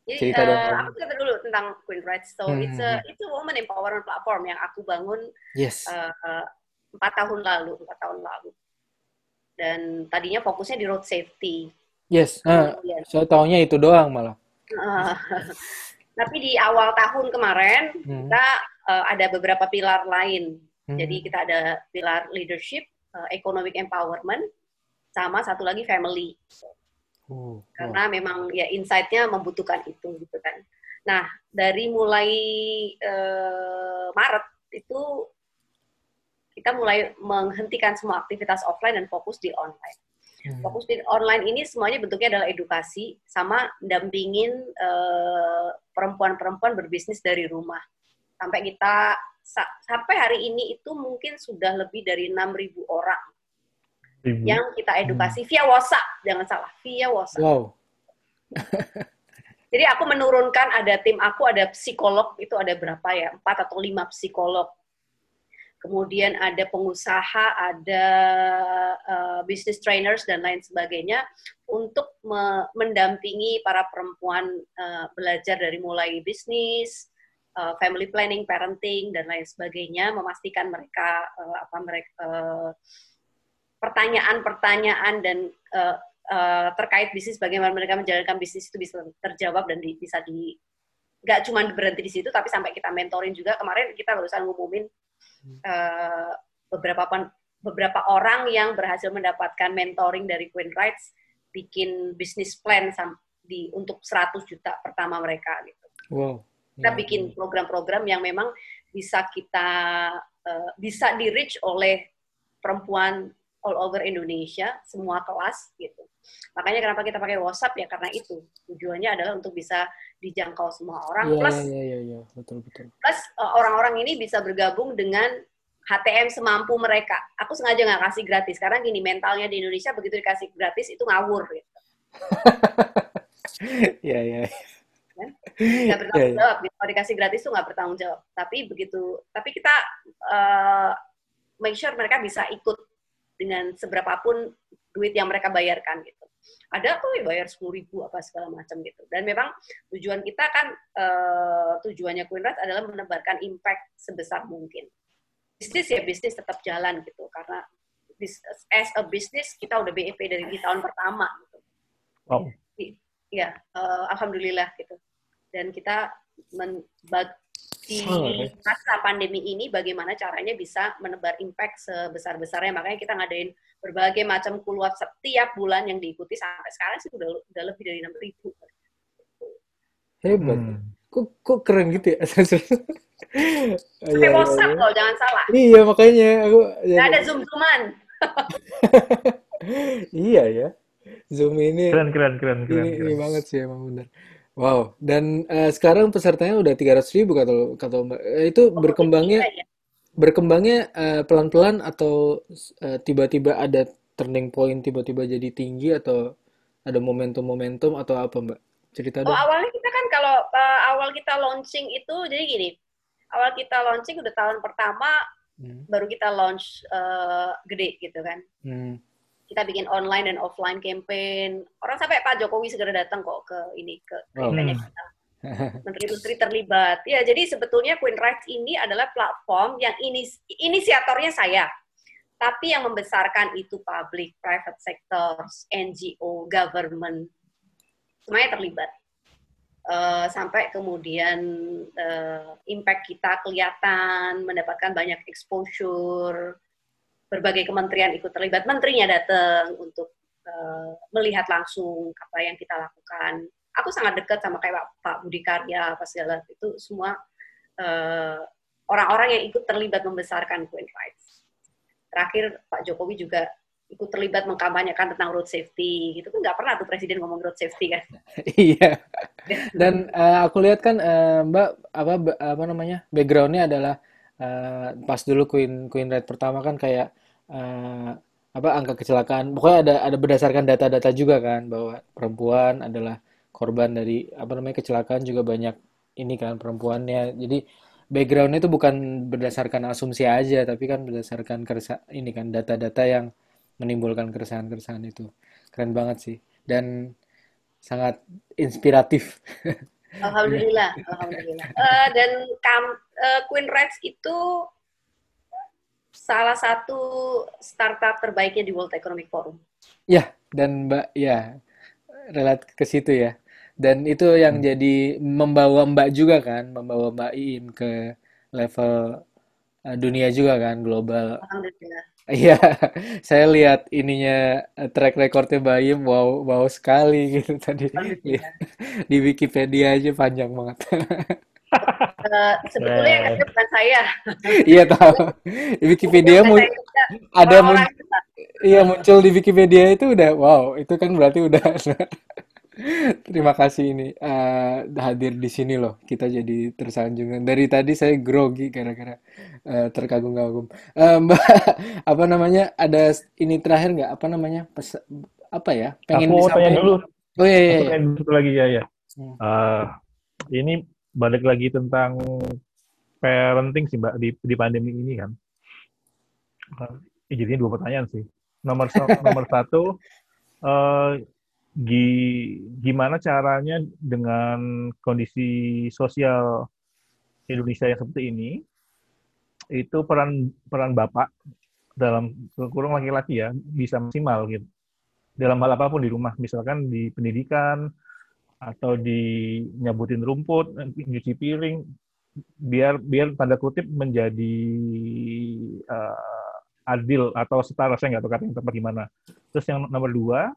Jadi uh, aku cerita dulu tentang Queen Rights. So hmm. it's a it's a woman empowerment platform yang aku bangun yes. uh, empat tahun lalu. Dan tadinya fokusnya di road safety. Yes. Nah, kemudian, so taunya itu doang malah. Uh, tapi di awal tahun kemarin hmm. kita uh, ada beberapa pilar lain. Hmm. Jadi kita ada pilar leadership, uh, economic empowerment, sama satu lagi family. Oh, karena oh. memang ya insight-nya membutuhkan itu gitu kan. Nah, dari mulai eh, Maret itu kita mulai menghentikan semua aktivitas offline dan fokus di online. Hmm. Fokus di online ini semuanya bentuknya adalah edukasi sama dampingin eh, perempuan-perempuan berbisnis dari rumah. Sampai kita sa- sampai hari ini itu mungkin sudah lebih dari enam ribu orang yang kita edukasi hmm. via WhatsApp, jangan salah, via WhatsApp. Wow. Jadi aku menurunkan, ada tim aku, ada psikolog, itu ada berapa ya, empat atau lima psikolog. Kemudian ada pengusaha, ada uh, business trainers, dan lain sebagainya, untuk me- mendampingi para perempuan uh, belajar dari mulai bisnis, uh, family planning, parenting, dan lain sebagainya, memastikan mereka, uh, apa mereka, uh, pertanyaan-pertanyaan dan uh, uh, terkait bisnis, bagaimana mereka menjalankan bisnis itu bisa terjawab dan di, bisa di, nggak cuma berhenti di situ, tapi sampai kita mentorin juga. Kemarin kita barusan ngumumin uh, beberapa beberapa orang yang berhasil mendapatkan mentoring dari Queen Rights, bikin bisnis plan di untuk seratus juta pertama mereka gitu. Wow. Kita bikin program-program yang memang bisa kita uh, bisa di reach oleh perempuan all over Indonesia, semua kelas gitu. Makanya kenapa kita pakai WhatsApp ya, karena itu tujuannya adalah untuk bisa dijangkau semua orang. Yeah, plus, yeah, yeah, yeah. Betul, betul. Plus uh, orang-orang ini bisa bergabung dengan H T M semampu mereka. Aku sengaja nggak kasih gratis, karena gini mentalnya di Indonesia begitu dikasih gratis itu ngawur. Iya gitu. Iya. yeah, yeah. nggak bertanggung jawab. Kalau dikasih gratis tuh nggak bertanggung jawab. Tapi begitu, tapi kita uh, make sure mereka bisa ikut dengan seberapapun duit yang mereka bayarkan gitu. Ada tuh bayar sepuluh ribu apa segala macam gitu. Dan memang tujuan kita kan uh, tujuannya Queen Rights adalah menebarkan impact sebesar mungkin. Bisnis ya bisnis tetap jalan gitu karena as a business kita udah B E P dari di tahun pertama gitu. Wow. Iya, uh, alhamdulillah gitu. Dan kita men- bag- di masa pandemi ini bagaimana caranya bisa menebar impact sebesar-besarnya. Makanya kita ngadain berbagai macam kuluap setiap bulan yang diikuti sampai sekarang sih udah, udah lebih dari enam ribu. Hebat. Hmm. Kok, kok keren gitu ya? Pakai WhatsApp loh, jangan salah. Iya, makanya. Aku, nggak ada Zoom-Zooman. Iya ya. Zoom ini keren, keren, keren. Ini, keren, ini keren. Banget sih emang bener. Wow, dan uh, sekarang pesertanya udah tiga ratus ribu kata kata Mbak. Itu berkembangnya berkembangnya uh, pelan-pelan atau uh, tiba-tiba ada turning point, tiba-tiba jadi tinggi atau ada momentum-momentum atau apa Mbak? Cerita dong. Oh, awalnya kita kan kalau uh, awal kita launching itu jadi gini. Awal kita launching udah tahun pertama hmm. baru kita launch uh, gede gitu kan. Hmm. Kita bikin online dan offline campaign. Orang sampai Pak Jokowi segera datang kok ke ini ke eventnya oh. kita. Menteri-menteri terlibat. Ya, jadi sebetulnya Queen Rights ini adalah platform yang inis- inisiatornya saya. Tapi yang membesarkan itu public, private sectors, N G O, government. Semuanya terlibat. Uh, sampai kemudian uh, impact kita kelihatan, mendapatkan banyak exposure. Berbagai kementerian ikut terlibat, menterinya datang untuk uh, melihat langsung apa yang kita lakukan. Aku sangat dekat sama kayak Pak, Pak Budi Karya, apa segala itu semua uh, orang-orang yang ikut terlibat membesarkan Queen Rights. Terakhir Pak Jokowi juga ikut terlibat mengkampanyekan tentang road safety, gitu kan nggak pernah tuh presiden ngomong road safety kan? Iya. Dan uh, aku lihat kan uh, Mbak apa apa namanya backgroundnya adalah uh, pas dulu Queen Queen Rights pertama kan kayak Uh, apa angka kecelakaan pokoknya ada ada berdasarkan data-data juga kan bahwa perempuan adalah korban dari apa namanya kecelakaan juga banyak ini kan perempuannya jadi backgroundnya itu bukan berdasarkan asumsi aja tapi kan berdasarkan keresa, ini kan data-data yang menimbulkan keresahan-keresahan itu keren banget sih dan sangat inspiratif. Alhamdulillah, alhamdulillah. Uh, dan kam- uh, Queen Rights itu salah satu startup terbaiknya di World Economic Forum. Ya, dan Mbak, ya, relat ke situ ya. Dan itu yang hmm. jadi membawa Mbak juga kan, membawa Mbak Iim ke level uh, dunia juga kan, global. Alhamdulillah. Iya, saya lihat ininya track recordnya Mbak Iim, wow, wow sekali gitu tadi. Di Wikipedia aja panjang banget. Uh, sebetulnya yang ada bukan saya. Iya tahu. Di Wikipedia mun- ada mun- iya muncul di Wikipedia itu udah wow, itu kan berarti udah. Terima kasih ini uh, hadir di sini loh. Kita jadi tersanjung. Dari tadi saya grogi gara-gara uh, terkagum-kagum. Uh, Mbak, apa namanya? Ada ini terakhir nggak? Apa namanya? Pes- apa ya? Pengen disampaikan. Aku tanya dulu. Oh iya iya. Aku tanya dulu lagi ya ya. Uh, ini balik lagi tentang parenting sih Mbak di, di pandemi ini kan. Eh, jadinya dua pertanyaan sih. Nomor nomor satu, eh, gimana caranya dengan kondisi sosial Indonesia yang seperti ini, itu peran peran Bapak dalam kurang laki-laki ya bisa maksimal gitu. Dalam hal apapun di rumah, misalkan di pendidikan atau di nyabutin rumput, nyuci piring, biar biar tanda kutip menjadi uh, adil atau setara, saya nggak tahu kata yang tepat gimana. Terus yang nomor dua,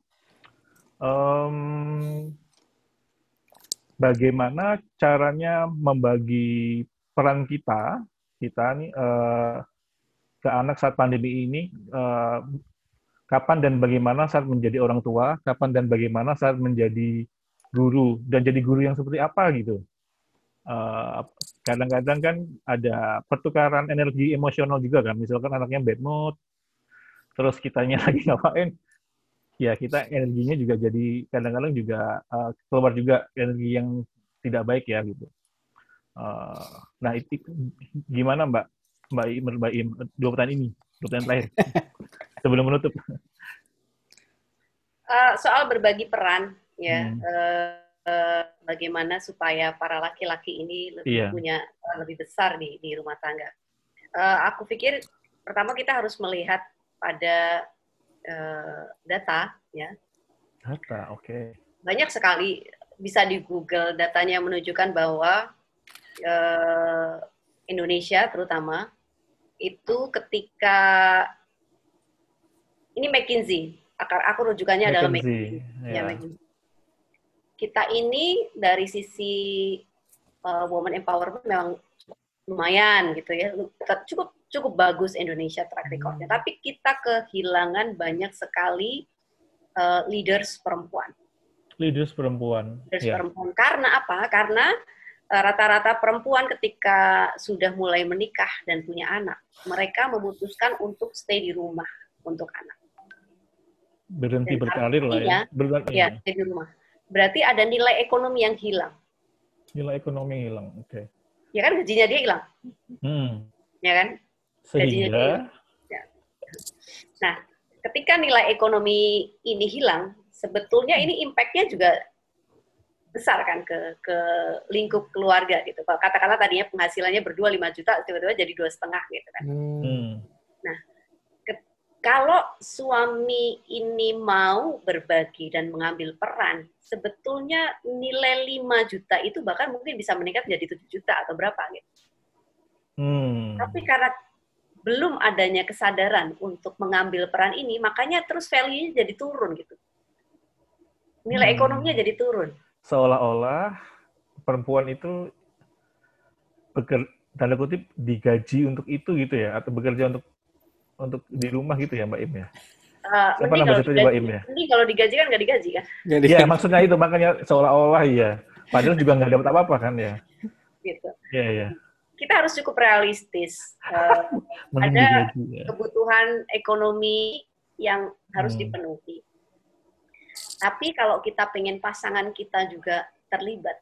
um, bagaimana caranya membagi peran kita, kita nih uh, ke anak saat pandemi ini, uh, kapan dan bagaimana saat menjadi orang tua, kapan dan bagaimana saat menjadi guru, dan jadi guru yang seperti apa gitu. Uh, kadang-kadang kan ada pertukaran energi emosional juga kan, misalkan anaknya bad mood, terus kitanya lagi ngapain, ya kita energinya juga jadi kadang-kadang juga uh, keluar juga energi yang tidak baik ya gitu. Uh, nah itu gimana Mbak Mbak Iim, Mbak Iim dua pertanyaan ini dua pertanyaan terakhir sebelum menutup. Uh, soal berbagi peran ya, hmm. uh, uh, bagaimana supaya para laki-laki ini lebih yeah. punya uh, lebih besar di di rumah tangga. Uh, aku pikir pertama kita harus melihat pada uh, data ya. Data, oke. Okay. Banyak sekali bisa di Google datanya yang menunjukkan bahwa eh, Indonesia terutama itu ketika ini McKinsey, aku rujukannya McKinsey. adalah McKinsey. Yeah. Ya, McKinsey. Kita ini dari sisi uh, woman empowerment memang lumayan gitu ya, cukup cukup bagus Indonesia track recordnya. Hmm. Tapi kita kehilangan banyak sekali Uh, leaders perempuan. Leaders perempuan. Leaders yeah. perempuan. Karena apa? Karena uh, rata-rata perempuan ketika sudah mulai menikah dan punya anak, mereka memutuskan untuk stay di rumah untuk anak. Berhenti berkarir lah ya. Berhenti ya, stay di rumah. Berarti ada nilai ekonomi yang hilang. Nilai ekonomi yang hilang, oke. Okay. Ya kan gajinya dia hilang. Hmm. Ya kan? Sehingga. Ya. Nah. Ketika nilai ekonomi ini hilang, sebetulnya ini impact-nya juga besar kan ke ke lingkup keluarga gitu. Katakanlah tadinya penghasilannya berdua lima juta, tiba-tiba jadi dua setengah gitu kan. Hmm. Nah, ke, kalau suami ini mau berbagi dan mengambil peran, sebetulnya nilai lima juta itu bahkan mungkin bisa meningkat menjadi tujuh juta atau berapa gitu. Hmm. Tapi karena belum adanya kesadaran untuk mengambil peran ini, makanya terus value-nya jadi turun gitu. Nilai hmm. ekonominya jadi turun. Seolah-olah perempuan itu beker, tanda kutip digaji untuk itu gitu ya, atau bekerja untuk untuk di rumah gitu ya Mbak Iim ya? Uh, Siapa nama satunya Mbak Iim ya? Ini kalau digaji kan nggak digaji kan? Iya, maksudnya itu, makanya seolah-olah ya. Padahal juga nggak dapat apa-apa kan ya? Gitu. Iya, iya. Kita harus cukup realistis. Uh, ada kebutuhan ekonomi yang harus hmm. dipenuhi. Tapi kalau kita pengen pasangan kita juga terlibat,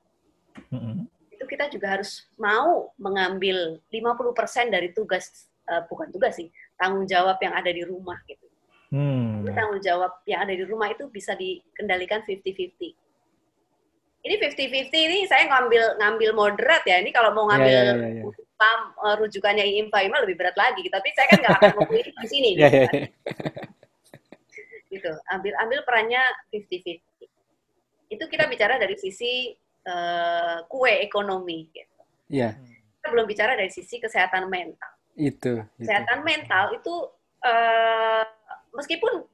hmm. itu kita juga harus mau mengambil lima puluh persen dari tugas, uh, bukan tugas sih, tanggung jawab yang ada di rumah gitu. Hmm. Tanggung jawab yang ada di rumah itu bisa dikendalikan fifty-fifty. Ini fifty-fifty ini saya ngambil ngambil moderat ya. Ini kalau mau ngambil yeah, yeah, yeah, yeah. Pam, uh, rujukannya Iim Fahima lebih berat lagi. Tapi saya kan nggak akan mempunyai di sini. Yeah, gitu, yeah, yeah. gitu. Ambil ambil perannya fifty-fifty. Itu kita bicara dari sisi uh, kue ekonomi. Gitu. Yeah. Kita belum bicara dari sisi kesehatan mental. Itu. Kesehatan itu. mental itu uh, meskipun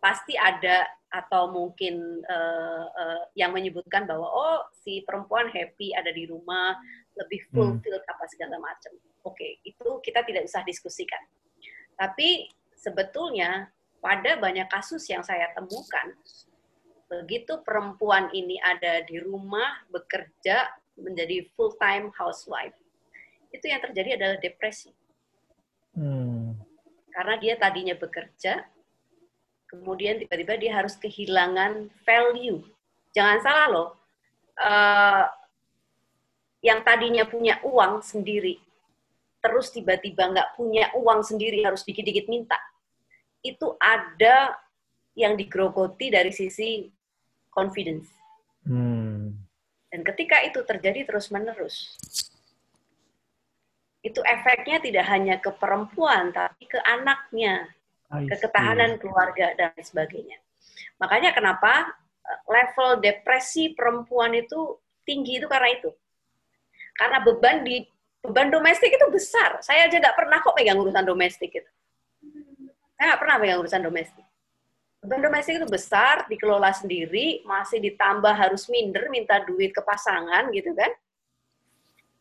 pasti ada, atau mungkin uh, uh, yang menyebutkan bahwa oh si perempuan happy ada di rumah, lebih fulfilled hmm. apa segala macam. Oke, okay, itu kita tidak usah diskusikan. Tapi sebetulnya pada banyak kasus yang saya temukan, begitu perempuan ini ada di rumah, bekerja, menjadi full-time housewife, itu yang terjadi adalah depresi. Hmm. Karena dia tadinya bekerja, kemudian tiba-tiba dia harus kehilangan value. Jangan salah loh, uh, yang tadinya punya uang sendiri, terus tiba-tiba nggak punya uang sendiri, harus dikit-dikit minta. Itu ada yang digrogoti dari sisi confidence. Hmm. Dan ketika itu terjadi terus-menerus, itu efeknya tidak hanya ke perempuan, tapi ke anaknya, keketahanan keluarga dan sebagainya. Makanya kenapa level depresi perempuan itu tinggi itu karena itu. Karena beban di beban domestik itu besar. Saya aja nggak pernah kok pegang urusan domestik gitu. Saya nggak pernah pegang urusan domestik. Beban domestik itu besar, dikelola sendiri, masih ditambah harus minder, minta duit ke pasangan gitu kan.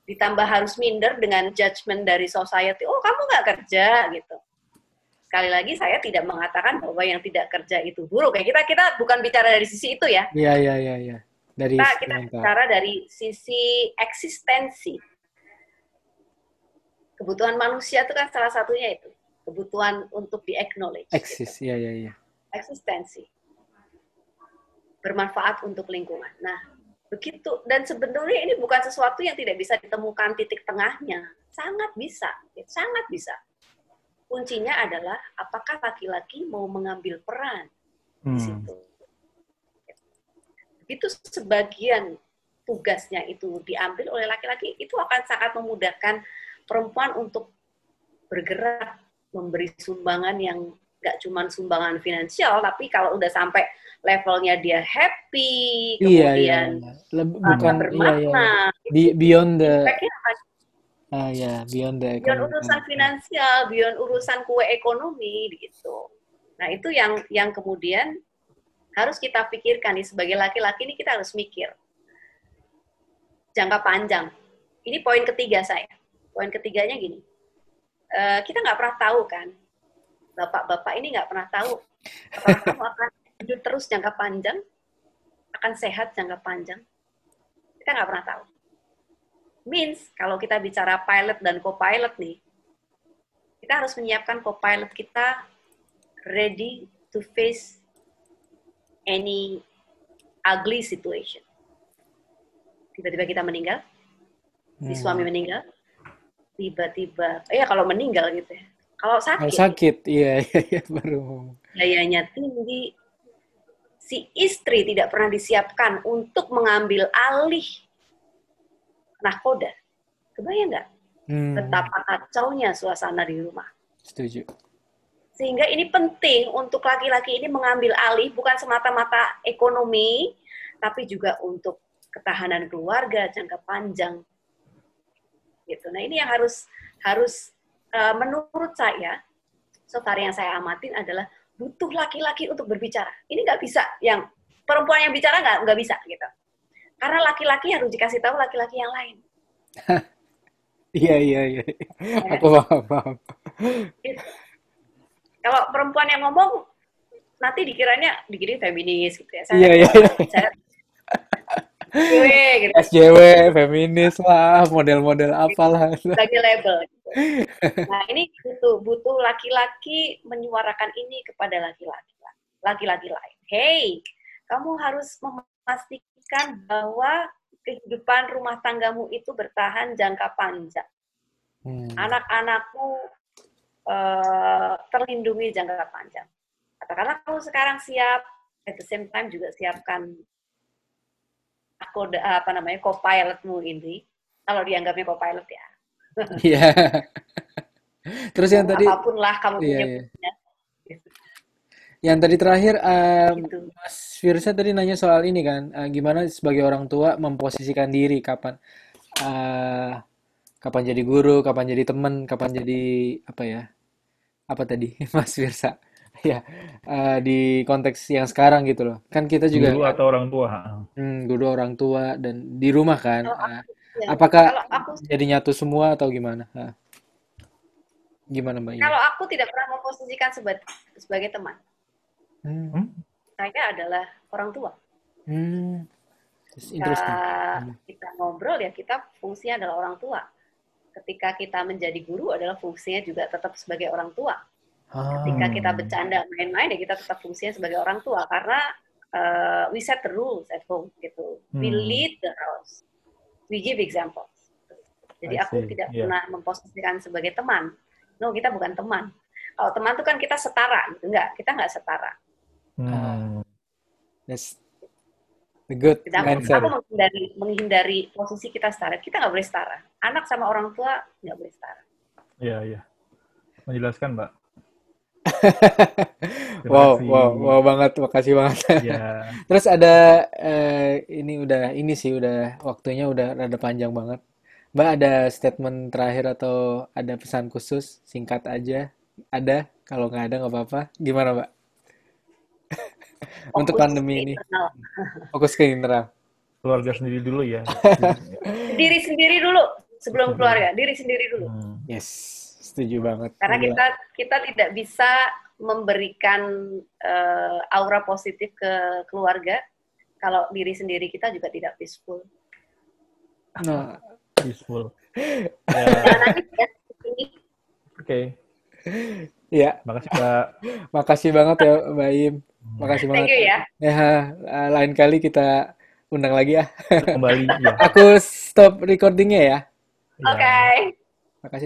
Ditambah harus minder dengan judgment dari society. Oh kamu nggak kerja gitu. Sekali lagi saya tidak mengatakan bahwa yang tidak kerja itu buruk. Ya, kita kita bukan bicara dari sisi itu ya. Iya iya iya. Ya. Dari kita, kita bicara dari sisi eksistensi. Kebutuhan manusia itu kan salah satunya itu, kebutuhan untuk di acknowledge. Eksis, iya gitu. Iya iya. Eksistensi. Bermanfaat untuk lingkungan. Nah, Begitu. Dan sebenarnya ini bukan sesuatu yang tidak bisa ditemukan titik tengahnya. Sangat bisa. Sangat bisa. Kuncinya adalah apakah laki-laki mau mengambil peran hmm. di situ. Begitu sebagian tugasnya itu diambil oleh laki-laki, itu akan sangat memudahkan perempuan untuk bergerak, memberi sumbangan yang gak cuma sumbangan finansial, tapi kalau udah sampai levelnya dia happy, kemudian iya, iya. Leb- bukan, bermakna. Iya, iya. Be- beyond the... Ah, yeah. Beyond the economy. Beyond urusan finansial, beyond urusan kue ekonomi, gitu. Nah, itu yang yang kemudian harus kita pikirkan. Nih, sebagai laki-laki ini kita harus mikir jangka panjang. Ini poin ketiga saya. Poin ketiganya gini, uh, kita nggak pernah tahu kan, bapak-bapak ini nggak pernah tahu apakah kamu akan hidup terus jangka panjang, akan sehat jangka panjang. Kita nggak pernah tahu. Means, kalau kita bicara pilot dan co-pilot nih, kita harus menyiapkan co-pilot kita ready to face any ugly situation. Tiba-tiba kita meninggal, hmm. si suami meninggal, tiba-tiba, eh ya kalau meninggal gitu ya, kalau sakit. Kalau sakit, iya, iya, iya, baru. Biayanya tinggi, si istri tidak pernah disiapkan untuk mengambil alih nahkoda. Kebayang nggak? Hmm. Betapa kacaunya suasana di rumah. Setuju. Sehingga ini penting untuk laki-laki ini mengambil alih, bukan semata-mata ekonomi, tapi juga untuk ketahanan keluarga jangka panjang. Gitu. Nah, ini yang harus harus uh, menurut saya, so far yang saya amatin adalah butuh laki-laki untuk berbicara. Ini nggak bisa, yang perempuan yang bicara nggak nggak bisa gitu. Karena laki-laki harus dikasih tahu laki-laki yang lain. Iya, iya, iya. Aku paham. Gitu. Kalau perempuan yang ngomong, nanti dikiranya, dikira feminis gitu ya. Iya, iya. Saya, S J W, gitu. S J W, feminis lah, model-model apalah. Sebagai label. Gitu. Nah, ini butuh, butuh laki-laki menyuarakan ini kepada laki-laki. Laki-laki lain. Hey, kamu harus memastikan bahwa kehidupan rumah tanggamu itu bertahan jangka panjang. Hmm. Anak-anakku uh, terlindungi jangka panjang. Katakanlah kamu sekarang siap, at the same time juga siapkan kode apa namanya co-pilotmu ini. Kalau dianggapnya co-pilot ya. Iya. Terus yang apapun tadi apapun lah kamu iya, punya. Iya. Yang tadi terakhir, um, gitu. Mas Fiersa tadi nanya soal ini kan, uh, gimana sebagai orang tua memposisikan diri, kapan uh, kapan jadi guru, kapan jadi teman, kapan jadi apa ya, apa tadi Mas Fiersa, ya uh, di konteks yang sekarang gitu loh, kan kita juga guru atau orang tua, hmm, guru orang tua dan di rumah kan, kalau aku, uh, ya. Apakah kalau aku, jadi nyatu semua atau gimana? Uh, gimana Mbak? Kalau aku tidak pernah memposisikan sebagai, sebagai teman. Hmm. Saya adalah orang tua. Hmm. Ketika kita ngobrol ya kita fungsinya adalah orang tua. Ketika kita menjadi guru adalah fungsinya juga tetap sebagai orang tua. Ah. Ketika kita bercanda main-main ya kita tetap fungsinya sebagai orang tua karena uh, we set the rules at home gitu. Hmm. We lead the house. We give examples. Jadi aku tidak yeah. pernah memposisikan sebagai teman. No, kita bukan teman. Kalau teman tuh kan kita setara, gitu. Enggak, kita enggak setara. Hmm. That's the good mindset. Aku menghindari, menghindari posisi kita setara. Kita enggak boleh setara. Anak sama orang tua enggak boleh setara. Iya, iya. Menjelaskan, Mbak. wow, wow, wow banget. Makasih banget. Yeah. Terus ada, eh, ini udah, ini sih udah, waktunya udah rada panjang banget. Mbak, ada statement terakhir atau ada pesan khusus? Singkat aja. Ada, kalau nggak ada nggak apa-apa. Gimana Mbak? Fokus untuk pandemi ini. Internal. Fokus ke internal. Keluarga sendiri dulu ya. Diri sendiri dulu sebelum keluarga. Diri sendiri dulu. Yes, setuju banget. Karena kita kita tidak bisa memberikan uh, aura positif ke keluarga kalau diri sendiri kita juga tidak peaceful. Nah, peaceful. Jangan ya. Oke. Okay. Iya, makasih Mbak. Makasih banget ya Mbak Iim. Makasih banget. Thank you ya. Ya, lain kali kita undang lagi ya. Kembali. Ya. Aku stop recordingnya ya. Oke. Okay. Makasih.